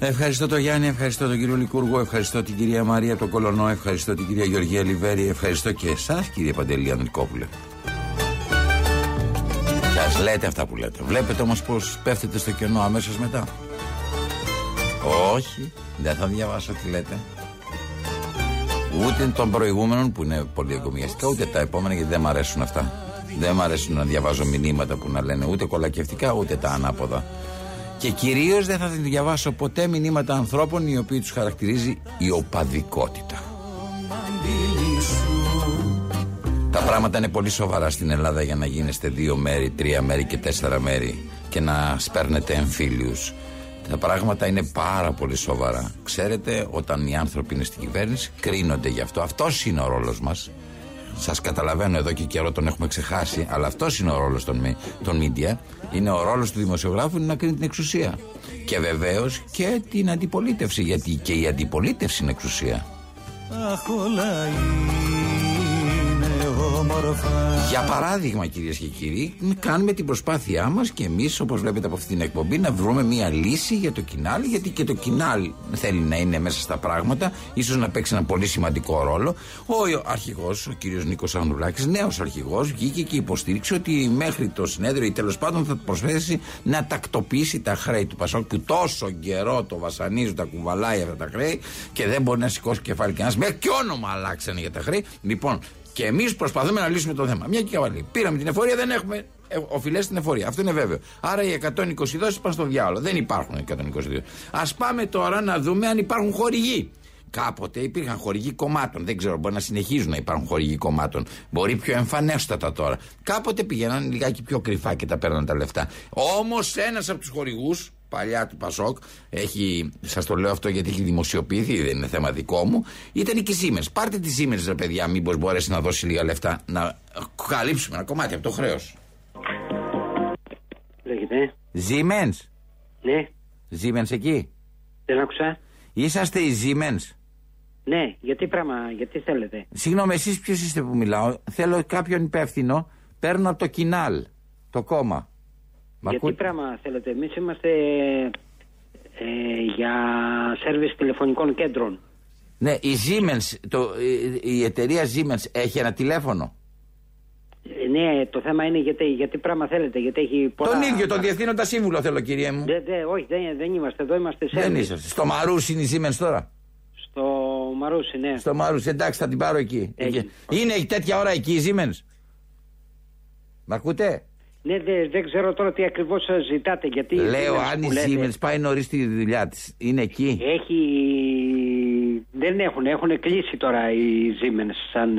ευχαριστώ τον Γιάννη, ευχαριστώ τον κύριο Λικούργο, ευχαριστώ την κυρία Μαρία το Κολονό, ευχαριστώ την κυρία Γεωργία Λιβέρη, ευχαριστώ και εσάς, κύριε Παντελή Ανδικόπουλε. Σας λέτε αυτά που λέτε. Βλέπετε όμως πως πέφτετε στο κενό αμέσως μετά. Όχι, δεν θα διαβάσω τι λέτε. Ούτε των προηγούμενων που είναι πολυδιακομιαστικά, ούτε τα επόμενα, γιατί δεν μ' αρέσουν αυτά. Δεν μ' αρέσουν να διαβάζω μηνύματα που να λένε ούτε κολακευτικά ούτε τα ανάποδα. Και κυρίως δεν θα διαβάσω ποτέ μηνύματα ανθρώπων οι οποίοι τους χαρακτηρίζει η οπαδικότητα. Τα πράγματα είναι πολύ σοβαρά στην Ελλάδα για να γίνεστε δύο μέρη, τρία μέρη και τέσσερα μέρη και να σπέρνετε εμφύλιους. Τα πράγματα είναι πάρα πολύ σοβαρά. Ξέρετε, όταν οι άνθρωποι είναι στην κυβέρνηση κρίνονται γι' αυτό. Αυτός είναι ο ρόλος μας. Σας καταλαβαίνω, εδώ και καιρό τον έχουμε ξεχάσει, αλλά αυτός είναι ο ρόλος των, των media. Είναι ο ρόλος του δημοσιογράφου να κρίνει την εξουσία. Και βεβαίως και την αντιπολίτευση, γιατί και η αντιπολίτευση είναι εξουσία. Για παράδειγμα, κυρίες και κύριοι, κάνουμε την προσπάθειά μας και εμείς, όπως βλέπετε από αυτή την εκπομπή, να βρούμε μια λύση για το Κινάλ, γιατί και το Κινάλ θέλει να είναι μέσα στα πράγματα, ίσως να παίξει ένα πολύ σημαντικό ρόλο. Ο αρχηγός, ο κύριος Νίκος Ανδρουλάκης, νέος αρχηγός, βγήκε και υποστήριξε ότι μέχρι το συνέδριο ή τέλος πάντων θα προσθέσει να τακτοποιήσει τα χρέη του ΠΑΣΟΚ, που τόσο καιρό το βασανίζουν, τα κουβαλάει αυτά τα χρέη και δεν μπορεί να σηκώσει κεφάλι κανένας. Μέχρι και όνομα αλλάξανε για τα χρέη. Λοιπόν, και εμείς προσπαθούμε να λύσουμε το θέμα. Μια και καβαλή. Πήραμε την εφορία, δεν έχουμε οφειλές στην εφορία. Αυτό είναι βέβαιο. Άρα οι εκατόν είκοσι δόσεις πάνε στο διάολο. Δεν υπάρχουν εκατόν είκοσι. Ας πάμε τώρα να δούμε αν υπάρχουν χορηγοί. Κάποτε υπήρχαν χορηγοί κομμάτων. Δεν ξέρω, μπορεί να συνεχίζουν να υπάρχουν χορηγοί κομμάτων. Μπορεί πιο εμφανέστατα τώρα. Κάποτε πηγαίναν λιγάκι πιο κρυφά και τα παίρναν τα λεφτά. Όμως ένας από τους χορηγούς, παλιά του ΠΑΣΟΚ, έχει, σας το λέω αυτό γιατί έχει δημοσιοποιηθεί, δεν είναι θέμα δικό μου, ήταν και η Siemens. Πάρτε τη Siemens, ρε παιδιά, μήπως μπορέσει να δώσει λίγα λεφτά να καλύψουμε ένα κομμάτι από το χρέος. Λέγεται. Siemens. Ναι. Siemens εκεί. Δεν άκουσα. Είσαστε οι Siemens. Ναι, γιατί πράγμα, γιατί θέλετε. Συγγνώμη, εσείς ποιος είστε που μιλάω. Θέλω κάποιον υπεύθυνο, παίρνω από το Κινάλ, το κόμμα. Μα γιατί ακού... πράγμα θέλετε, εμείς είμαστε ε, για σερβις τηλεφωνικών κέντρων. Ναι, η Siemens, το, η, η εταιρεία Siemens έχει ένα τηλέφωνο. Ε, ναι, το θέμα είναι γιατί, γιατί πράγμα θέλετε, γιατί έχει πολλά... Τον ίδιο, τον διευθύνοντα σύμβουλο θέλω, κύριε μου. Δε, δε, όχι, δε, δεν είμαστε, εδώ είμαστε σερβις. Δεν είσαστε. Στο Μαρούσι είναι η Siemens τώρα. Στο Μαρούσι, ναι. Στο Μαρούσι, εντάξει, θα την πάρω εκεί. Έχει. Είναι τέτοια ώρα εκεί η Siemens. Μ' ακούτε? Ναι, δεν δε ξέρω τώρα τι ακριβώς σας ζητάτε. Γιατί λέω, αν η Siemens πάει νωρίς τη δουλειά της, είναι εκεί. Έχει. Δεν έχουν, έχουν κλείσει τώρα οι Siemens. Σαν,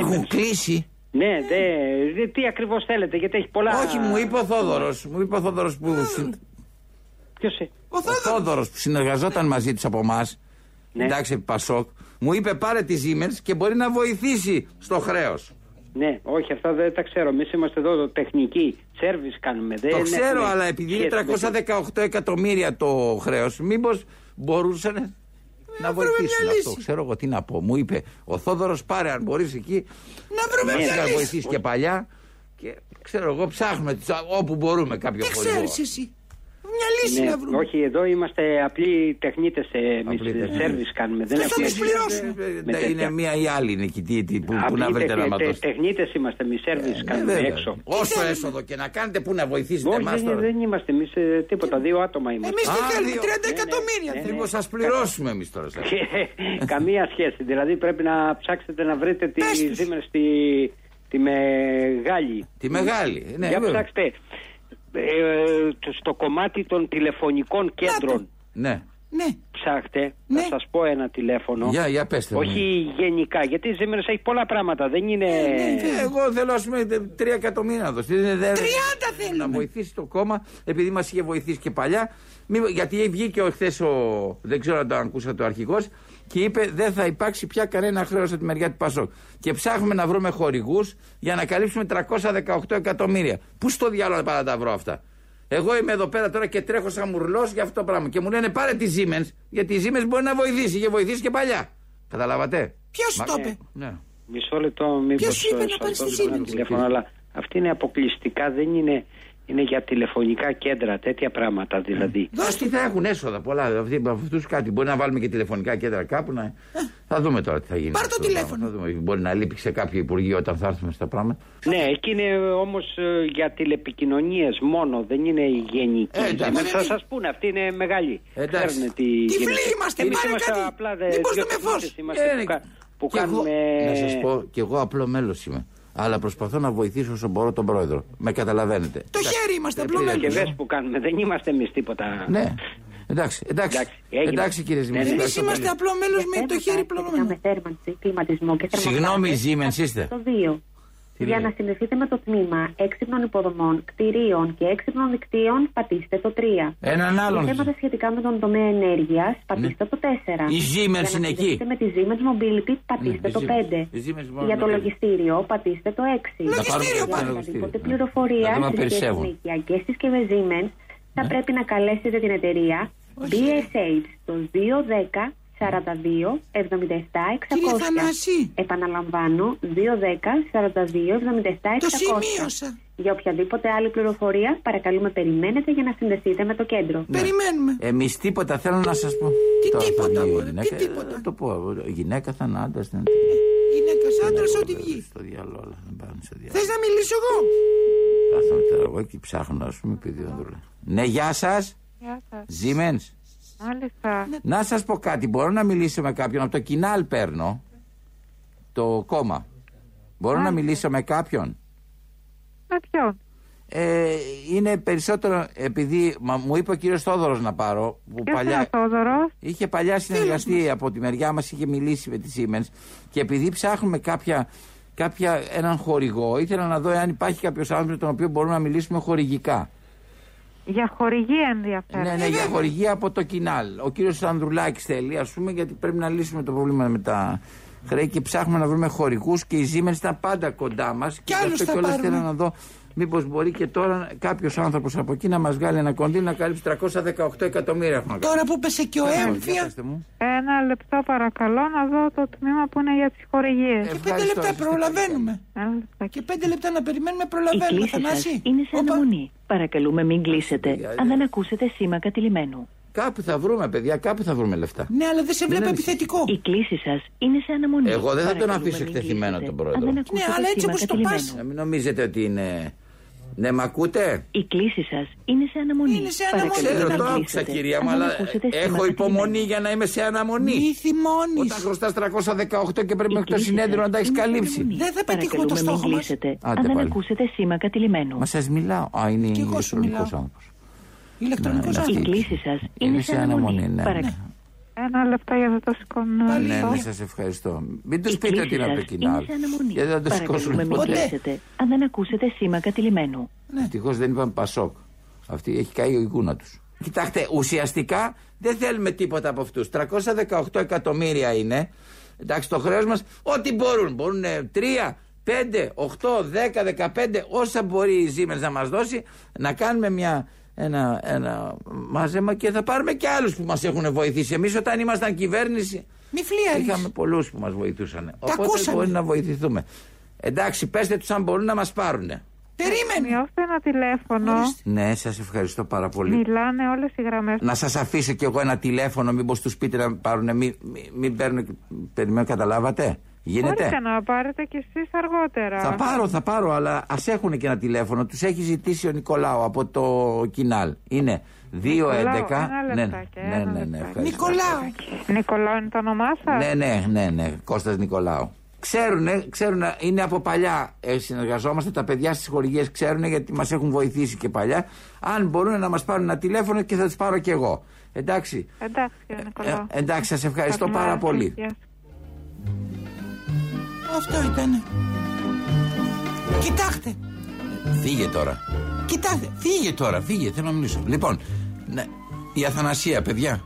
έχουν Siemens. Κλείσει. Ναι, δε, δε, τι ακριβώς θέλετε, γιατί έχει πολλά... Όχι, μου είπε ο Θόδωρος, μου είπε ο Θόδωρος που... Ποιος είναι? Ο Θόδωρος που συνεργαζόταν μαζί τους από εμάς, ναι. Εντάξει, ΠΑΣΟΚ, μου είπε πάρε τη Siemens και μπορεί να βοηθήσει στο χρέος. Ναι, όχι, αυτά δεν τα ξέρω. Εμείς είμαστε εδώ τεχνικοί, service κάνουμε. Δεν το ξέρω, ναι, αλλά επειδή είναι τριακόσια δεκαοκτώ εκατομμύρια το χρέος, μήπως μπορούσαν να, να βοηθήσουν αυτό. Ξέρω εγώ τι να πω. Μου είπε ο Θόδωρος, πάρε αν μπορείς εκεί. Να βρούμε μια λύση. Να βοηθήσει και παλιά. Και ξέρω εγώ, ψάχνουμε όπου μπορούμε κάποιο χωριό. Τι ξέρεις εσύ. Μια λύση ναι, να βρούμε. Όχι, εδώ είμαστε απλοί τεχνίτες. Εμείς service κάνουμε. Δεν έχουμε πληρώσει. Είναι μία ή άλλη νικητή που, που να βρείτε να ματώσετε. Τεχνίτες είμαστε. Εμείς service ε, κάνουμε βέβαια. Έξω. Όσο έσοδο και να κάνετε, πού να βοηθήσετε εμάς τώρα. Δεν είμαστε εμείς τίποτα. Δύο άτομα είμαστε. Εμείς τι θέλουμε, τριάντα εκατομμύρια. Λοιπόν, σας πληρώσουμε εμείς τώρα. Καμία σχέση. Δηλαδή πρέπει να ψάξετε να βρείτε τη Siemens τη μεγάλη. Τη μεγάλη. Για ψάξτε. Ε, στο κομμάτι των τηλεφωνικών κέντρων. Ναι. Ναι. Ψάχτε, ναι. Θα σας πω ένα τηλέφωνο. Για, για πέστε. Όχι μου. Γενικά, γιατί η Siemens έχει πολλά πράγματα. Δεν είναι. Ναι, ναι, ναι. Εγώ θέλω ας πούμε τρία εκατομμύρια να δώσει. τριάντα θέλουμε. Να βοηθήσει το κόμμα, επειδή μας είχε βοηθήσει και παλιά. Μη, γιατί βγήκε ο χθες ο. Δεν ξέρω αν το ακούσατε ο αρχηγός και είπε δεν θα υπάρξει πια κανένα χρέος από τη μεριά του ΠΑΣΟΚ. Και ψάχνουμε να βρούμε χορηγούς για να καλύψουμε τριακόσια δεκαοκτώ εκατομμύρια. Πού στο διάλογο να τα βρω αυτά. Εγώ είμαι εδώ πέρα τώρα και τρέχω σαν μουρλός για αυτό το πράγμα. Και μου λένε πάρε τη Siemens, γιατί η Siemens μπορεί να βοηθήσει. Είχε βοηθήσει και παλιά. Καταλάβατε. Ποιος Μα... το είπε. Ναι. Μισό λεπτό, μήπως είπε να πάρει τη τηλέφωνο, αλλά αυτή είναι αποκλειστικά, δεν είναι. Είναι για τηλεφωνικά κέντρα, τέτοια πράγματα δηλαδή. Αυτοί θα έχουν έσοδα πολλά. Από αυτούς κάτι. Μπορεί να βάλουμε και τηλεφωνικά κέντρα κάπου. Να... θα δούμε τώρα τι θα γίνει. Πάρ' το τηλέφωνο. Δούμε. Μπορεί να λείπει σε κάποιο υπουργείο όταν θα έρθουμε στα πράγματα. Ναι, εκεί είναι όμως για τηλεπικοινωνίες μόνο. Δεν είναι γενική. Θα σας πούνε, αυτοί είναι μεγάλοι. Εντάξει. Τι φίλοι είμαστε, πάρε κάτι. Μήπως το με φως. Να σας πω, κι εγώ απλό μέλος είμαι. Αλλά προσπαθώ να βοηθήσω όσο μπορώ τον πρόεδρο. Με καταλαβαίνετε. Το εντάξει, χέρι είμαστε απλό μέλος. Και δες που κάνουμε, δεν είμαστε εμείς τίποτα. Ναι. Εντάξει, εντάξει. Εντάξει, εντάξει κύριε Ζήμενς. Εμείς είμαστε απλό μέλος με το χέρι πλωμένο. Συγγνώμη, Ζήμενς είστε. Το δύο. Για να συνδεθείτε με το τμήμα έξυπνων υποδομών, κτηρίων και έξυπνων δικτύων, πατήστε το τρία. Έναν άλλον. Για θέματα σχετικά με τον τομέα ενέργειας, πατήστε ναι. το τέσσερα. Η Siemens είναι εκεί. Για να συνδεθείτε με τη Siemens Mobility, πατήστε ναι, το πέντε. Για το λογιστήριο, πατήστε το έξι. Λογιστήριο, για οποιαδήποτε πληροφορία στις νοικιακές της και με Siemens, θα ναι. πρέπει να καλέσετε την εταιρεία μπι ες έιτς το δύο δέκα. σαράντα δύο εβδομήντα επτά εξακόσια. Επαναλαμβάνω, δύο δέκα σαράντα δύο εβδομήντα επτά εξακόσια. Το σημείωσα. Για οποιαδήποτε άλλη πληροφορία, παρακαλούμε, περιμένετε για να συνδεθείτε με το κέντρο. Ναι. Περιμένουμε. Εμείς τίποτα θέλω να σας πω. Τι τώρα, τίποτα, θα γυναίκα, τι τίποτα. Το πω, γυναίκα θα είναι άντρας. Ε, γυναίκας, άντρας, ό,τι βγει. Στο διάλογο, δεν πάμε στο διάλογο. Θες να μιλήσω εγώ. Κάθομαι τώρα εγώ και ψάχνω, ας πούμε, επειδή δεν δουλεύω. Ναι, γεια σας. Γεια σας. Siemens. Μάλιστα. Να σας πω κάτι, μπορώ να μιλήσω με κάποιον? Από το Κινάλ παίρνω το κόμμα. Μπορώ Μάλιστα. να μιλήσω με κάποιον? Με ποιον? ε, Είναι περισσότερο επειδή μα, μου είπε ο κύριος Θόδωρος να πάρω που παλιά, είχε παλιά συνεργαστεί από τη μεριά μας, είχε μιλήσει με τη Siemens. Και επειδή ψάχνουμε κάποια, κάποια, έναν χορηγό, ήθελα να δω αν υπάρχει κάποιος άνθρωπος με τον οποίο μπορούμε να μιλήσουμε χορηγικά. Για χορηγία ενδιαφέρον. Ναι, ναι, για χορηγία από το Κινάλ. Ο κύριος Ανδρουλάκης θέλει, ας πούμε, γιατί πρέπει να λύσουμε το πρόβλημα με τα χρέη και ψάχνουμε να βρούμε χορηγούς και η Siemens ήταν πάντα κοντά μας. Και αυτό και όλα θέλω να δω. Μήπως μπορεί και τώρα κάποιος άνθρωπος από εκεί να μας βγάλει ένα κονδύλι να καλύψει τριακόσια δεκαοκτώ εκατομμύρια. Τώρα που πέσε και ο έμφυα. Ένα λεπτό παρακαλώ να δω το τμήμα που είναι για τις χορηγίες. Και πέντε λεπτά προλαβαίνουμε. Και πέντε λεπτά να περιμένουμε, προλαβαίνουμε. Η κλήση είναι σε αναμονή. Παρακαλούμε μην κλείσετε αν δεν ακούσετε σήμα κατηλημένου. Κάπου θα βρούμε, παιδιά, κάπου θα βρούμε λεφτά. Ναι, αλλά δεν σε βλέπω επιθετικό. Η κλήση σας είναι σε αναμονή. Εγώ δεν θα τον αφήσω εκτεθειμένο τον πρόεδρο. Ναι, αλλά έτσι όπως το πας. Να μην νομίζετε ότι είναι. Ναι, μ' ακούτε? Η κλήση σας είναι σε αναμονή. Είναι σε αναμονή. Ξέρω, το άκουσα κυρία μου, αλλά έχω υπομονή για να είμαι σε αναμονή. Μη θυμώνεις. Όταν χρωστάς τριακόσια δεκαοκτώ και πρέπει μέχρι το συνέδριο να τα έχεις καλύψει. Δεν θα πετύχουμε το στόχο μας. Αν δεν ακούσετε σήμα κατηλημένου. Μα σας μιλάω. Α, είναι ηλεκτρονικός άνθρωπος. Ηλεκτρονικός άνθρωπος. Η κλήση σας είναι σε αναμονή. Ένα λεπτό για να το σηκώνω. Πανέμι, σας ευχαριστώ. Μην τους πείτε ότι είναι από το Κινάλ. Γιατί δεν το σηκώσουν ποτέ. Αν δεν ακούσετε σήμα κατηλημένου. Ναι, τυχώς δεν είπαν ΠΑΣΟΚ. Αυτή έχει καεί η εικόνα τους. Κοιτάξτε, ουσιαστικά δεν θέλουμε τίποτα από αυτούς. τριακόσια δεκαοκτώ εκατομμύρια είναι. Εντάξει, το χρέος μας, ό,τι μπορούν. Μπορούν τρία, πέντε, οκτώ, δέκα, δεκαπέντε, όσα μπορεί η Siemens να μας δώσει, να κάνουμε μια. Ένα, ένα μάζεμα και θα πάρουμε και άλλους που μας έχουν βοηθήσει. Εμείς όταν ήμασταν κυβέρνηση, μη φλιάρεις, είχαμε πολλούς που μας βοηθούσαν. Τα οπότε ακούσαμε. Μπορεί να βοηθηθούμε. Εντάξει, πέστε τους αν μπορούν να μας πάρουνε. Περίμενε. Μειώστε ένα τηλέφωνο. Ναι, σας ευχαριστώ πάρα πολύ. Μιλάνε όλες οι γραμμές. Να σας αφήσω κι εγώ ένα τηλέφωνο, μήπως τους πείτε να πάρουνε. Μην μη, μη παίρνουν. Περιμένω, καταλάβατε. Γίνεται. Μπορείτε να πάρετε κι εσείς αργότερα. Θα πάρω, θα πάρω, αλλά ας έχουν και ένα τηλέφωνο. Τους έχει ζητήσει ο Νικολάου από το Κινάλ. Είναι δύο έντεκα. Ναι, ναι, ναι, ναι. Νικολάου. Νικολάου είναι το όνομά σας. Ναι, ναι, ναι, ναι. Κώστας Νικολάου. Ξέρουνε, ξέρουνε, είναι από παλιά. Ε, συνεργαζόμαστε, τα παιδιά στις χορηγίες ξέρουνε γιατί μας έχουν βοηθήσει και παλιά. Αν μπορούν να μας πάρουν ένα τηλέφωνο και θα τους πάρω κι εγώ. Εντάξει. Εντάξει, κύριε Νικολάου. Ε, εντάξει, σας ευχαριστώ πάρα πολύ. Αυτό ήτανε. Κοιτάξτε. Φύγε τώρα. Κοιτάξτε. Φύγε τώρα. Φύγε. Θέλω να μιλήσω. Λοιπόν, ναι, η Αθανασία, παιδιά.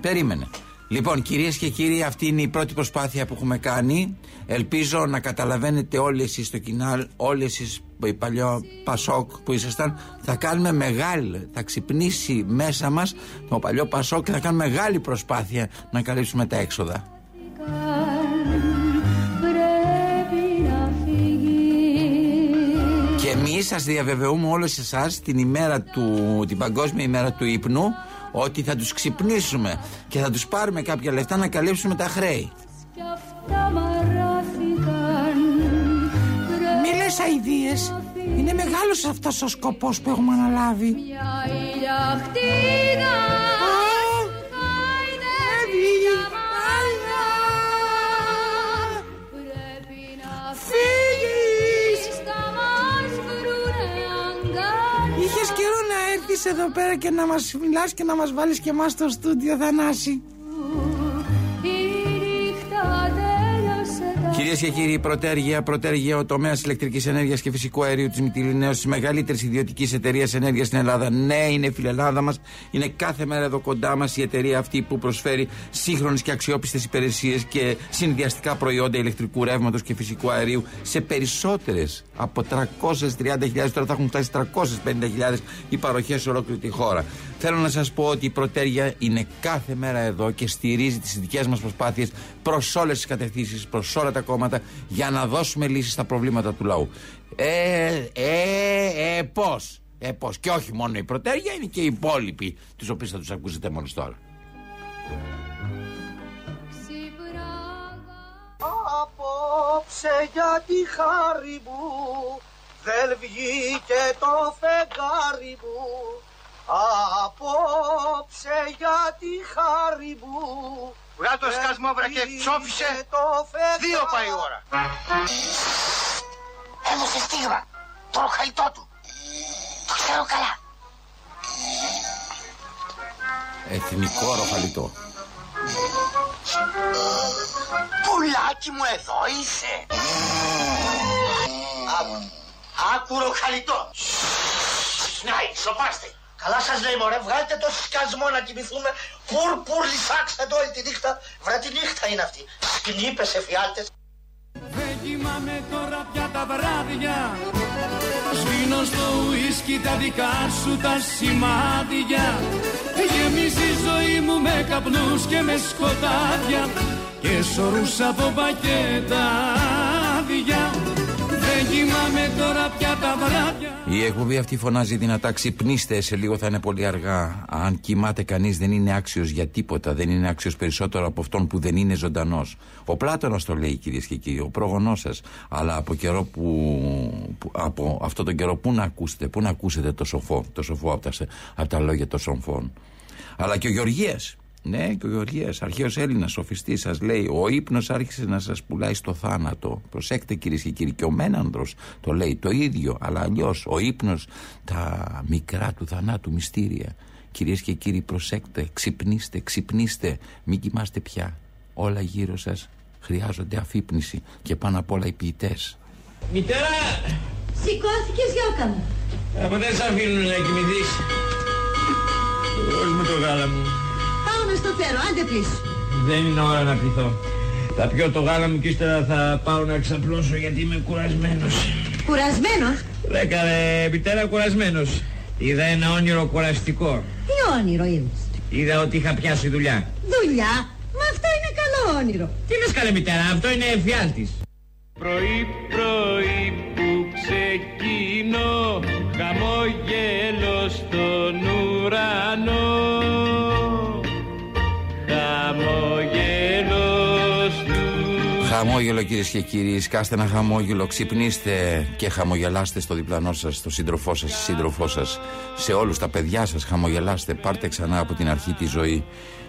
Περίμενε. Λοιπόν, κυρίες και κύριοι, αυτή είναι η πρώτη προσπάθεια που έχουμε κάνει. Ελπίζω να καταλαβαίνετε όλοι εσείς στο Κινάλ, όλοι εσείς οι παλιό Πασόκ που ήσασταν. Θα κάνουμε μεγάλη, θα ξυπνήσει μέσα μας το παλιό Πασόκ και θα κάνουμε μεγάλη προσπάθεια να καλύψουμε τα έξοδα. Εμείς σας διαβεβαιούμε όλους εσάς την, ημέρα του, την παγκόσμια ημέρα του ύπνου ότι θα τους ξυπνήσουμε και θα τους πάρουμε κάποια λεφτά να καλύψουμε τα χρέη. Μη λες αηδίες, είναι μεγάλος αυτός ο σκοπός που έχουμε αναλάβει. Είσαι εδώ πέρα και να μας μιλάς και να μας βάλεις και εμάς στο στούντιο, Θανάση. Κυρίες και κύριοι, Protergia, Protergia, ο τομέας ηλεκτρικής ενέργειας και φυσικού αερίου της Μυτιληναίος, της μεγαλύτερης ιδιωτικής εταιρείας ενέργειας στην Ελλάδα. Ναι, είναι φιλελλάδα μας, είναι κάθε μέρα εδώ κοντά μας η εταιρεία αυτή που προσφέρει σύγχρονες και αξιόπιστες υπηρεσίες και συνδυαστικά προϊόντα ηλεκτρικού ρεύματος και φυσικού αερίου σε περισσότερες από τριακόσιες τριάντα χιλιάδες, τώρα θα έχουν φτάσει τριακόσιες πενήντα χιλιάδες οι παροχές σε ολόκληρη τη χώρα. Θέλω να σας πω ότι η Protergia είναι κάθε μέρα εδώ και στηρίζει τις δικές μας προσπάθειες προς όλες τις κατευθύνσεις, προς όλα τα κόμματα για να δώσουμε λύσεις στα προβλήματα του λαού. Ε, ε, ε, πώς, ε, πώς. Και όχι μόνο η Protergia, είναι και οι υπόλοιποι, τους οποίους θα τους ακούσετε μόλις τώρα. Απόψε για τη χάρη μου δεν βγήκε το φεγγάρι μου. Απόψε για τη χάρη μου. Βγάλε το σκασμό, βρε, και ψόφισε. Δύο πάει η ώρα. Έδωσε στίγμα. Το ροχαλιτό του. Το ξέρω καλά. Εθνικό ροχαλιτό. Πουλάκι μου, εδώ είσαι. Άκου ροχαλιτό. Σνάι, σοπάστε. Αλλά σας λέει, μωρέ, βγάλτε το σκασμό να κοιμηθούμε. Πουρ, πουρ, λυσάξτε το όλη τη νύχτα. Βρε, τη νύχτα είναι αυτή. Σκνήπες, εφιάλτες. Δεν κοιμάμαι τώρα πια τα βράδια. Σβήνω στο ουίσκι τα δικά σου τα σημάδια. Γεμίζει η ζωή μου με καπνούς και με σκοτάδια. Και σωρούς από πακετάδια. Τώρα πια τα βράδια. Η εκπομπή αυτή φωνάζει δυνατά. Ξυπνήστε, σε λίγο θα είναι πολύ αργά. Αν κοιμάται κανείς, δεν είναι άξιος για τίποτα. Δεν είναι άξιος περισσότερο από αυτόν που δεν είναι ζωντανός. Ο Πλάτωνας το λέει, κυρίες και κύριοι, ο προγονός σας. Αλλά από, καιρό που, που, από αυτόν τον καιρό, πού να ακούσετε, πού να ακούσετε το σοφό, το σοφό από τα, από τα λόγια των σοφών. Αλλά και ο Γεωργίας. Ναι, και ο Γεωργίας, αρχαίος Έλληνας, σοφιστής, σας λέει: ο ύπνος άρχισε να σας πουλάει στο θάνατο. Προσέξτε, κυρίες και κύριοι, και ο Μένανδρος το λέει το ίδιο, αλλά αλλιώς. Ο ύπνος, τα μικρά του θανάτου μυστήρια. Κυρίες και κύριοι, προσέξτε, ξυπνήστε, ξυπνήστε, μην κοιμάστε πια. Όλα γύρω σας χρειάζονται αφύπνιση και πάνω απ' όλα οι ποιητές. Μητέρα! Σηκώθηκες, Γιώκα μου. Από δεν σ' αφήνουν να κοιμηθείς. Πώς μου το γάλα μου. Πάω να στο φέρω, άντε πλήσω. Δεν είναι ώρα να πληθώ. Θα πιω το γάλα μου και ύστερα θα πάω να ξαπλώσω γιατί είμαι κουρασμένος. Κουρασμένος? Λέκα ρε, μητέρα, κουρασμένος. Είδα ένα όνειρο κουραστικό. Τι όνειρο είδες? Είδα ότι είχα πιάσει δουλειά. Δουλειά? Μα αυτό είναι καλό όνειρο. Τι λες καλέ μητέρα, αυτό είναι εφιάλτης. Πρωί πρωί που ξεκινώ, χαμόγελο στον ουρανό. Χαμόγελο του... Χαμόγελο κυρίες και κύριοι, σκάστε ένα χαμόγελο, ξυπνήστε και χαμογελάστε στο διπλανό σας, στο σύντροφό σας, στη σύντροφό σας. Σε όλους τα παιδιά σας χαμογελάστε, πάρτε ξανά από την αρχή τη ζωή.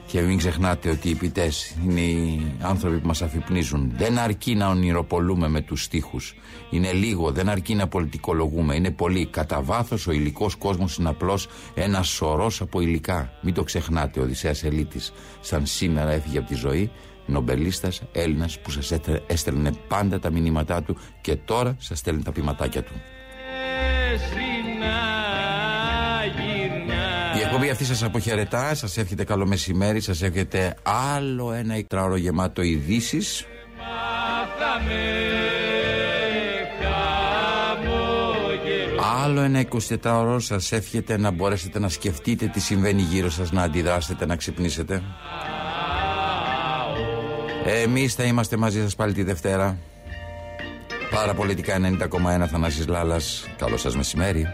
Και μην ξεχνάτε ότι οι ποιητές είναι οι άνθρωποι που μας αφυπνίζουν. Δεν αρκεί να ονειροπολούμε με τους στίχους. Είναι λίγο, δεν αρκεί να πολιτικολογούμε. Είναι πολύ. Κατά βάθος ο υλικός κόσμος είναι απλώς ένας σωρός από υλικά. Μην το ξεχνάτε. Ο Οδυσσέας Ελύτης, σαν σήμερα έφυγε από τη ζωή, νομπελίστας Έλληνας που σας έστελνε πάντα τα μηνύματά του και τώρα σας στέλνει τα ποιηματάκια του. Η εκπομπή αυτή σας αποχαιρετά, σας εύχεται καλό μεσημέρι, σας εύχεται άλλο ένα εξτράωρο γεμάτο ειδήσεις. Άλλο ένα εικοσιτετράωρο σας εύχεται να μπορέσετε να σκεφτείτε τι συμβαίνει γύρω σας, να αντιδράσετε, να ξυπνήσετε. Εμείς θα είμαστε μαζί σας πάλι τη Δευτέρα. Παραπολιτικά ενενήντα κόμμα ένα, Θανάσης Λάλας. Καλό σας μεσημέρι.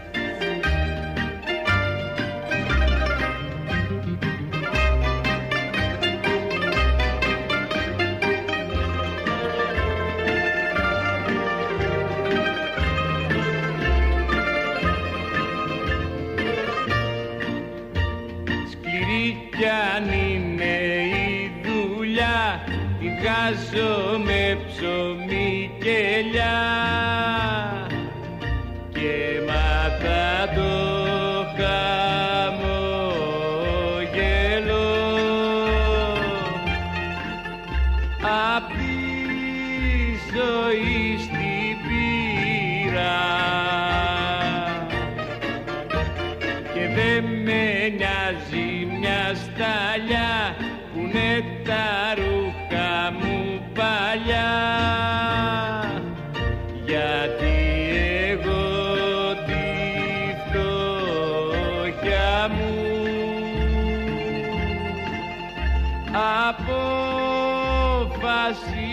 Κι αν είναι η δουλειά, βγάζω με ψωμί και ελιά και μάτα το χαμόγελο. Απ' τη ζωή στην πείρα και δεν με νοιάζει σταλιά που είναι τα ρούχα μου παλιά, γιατί εγώ τη φτώχεια μου αποφασίζω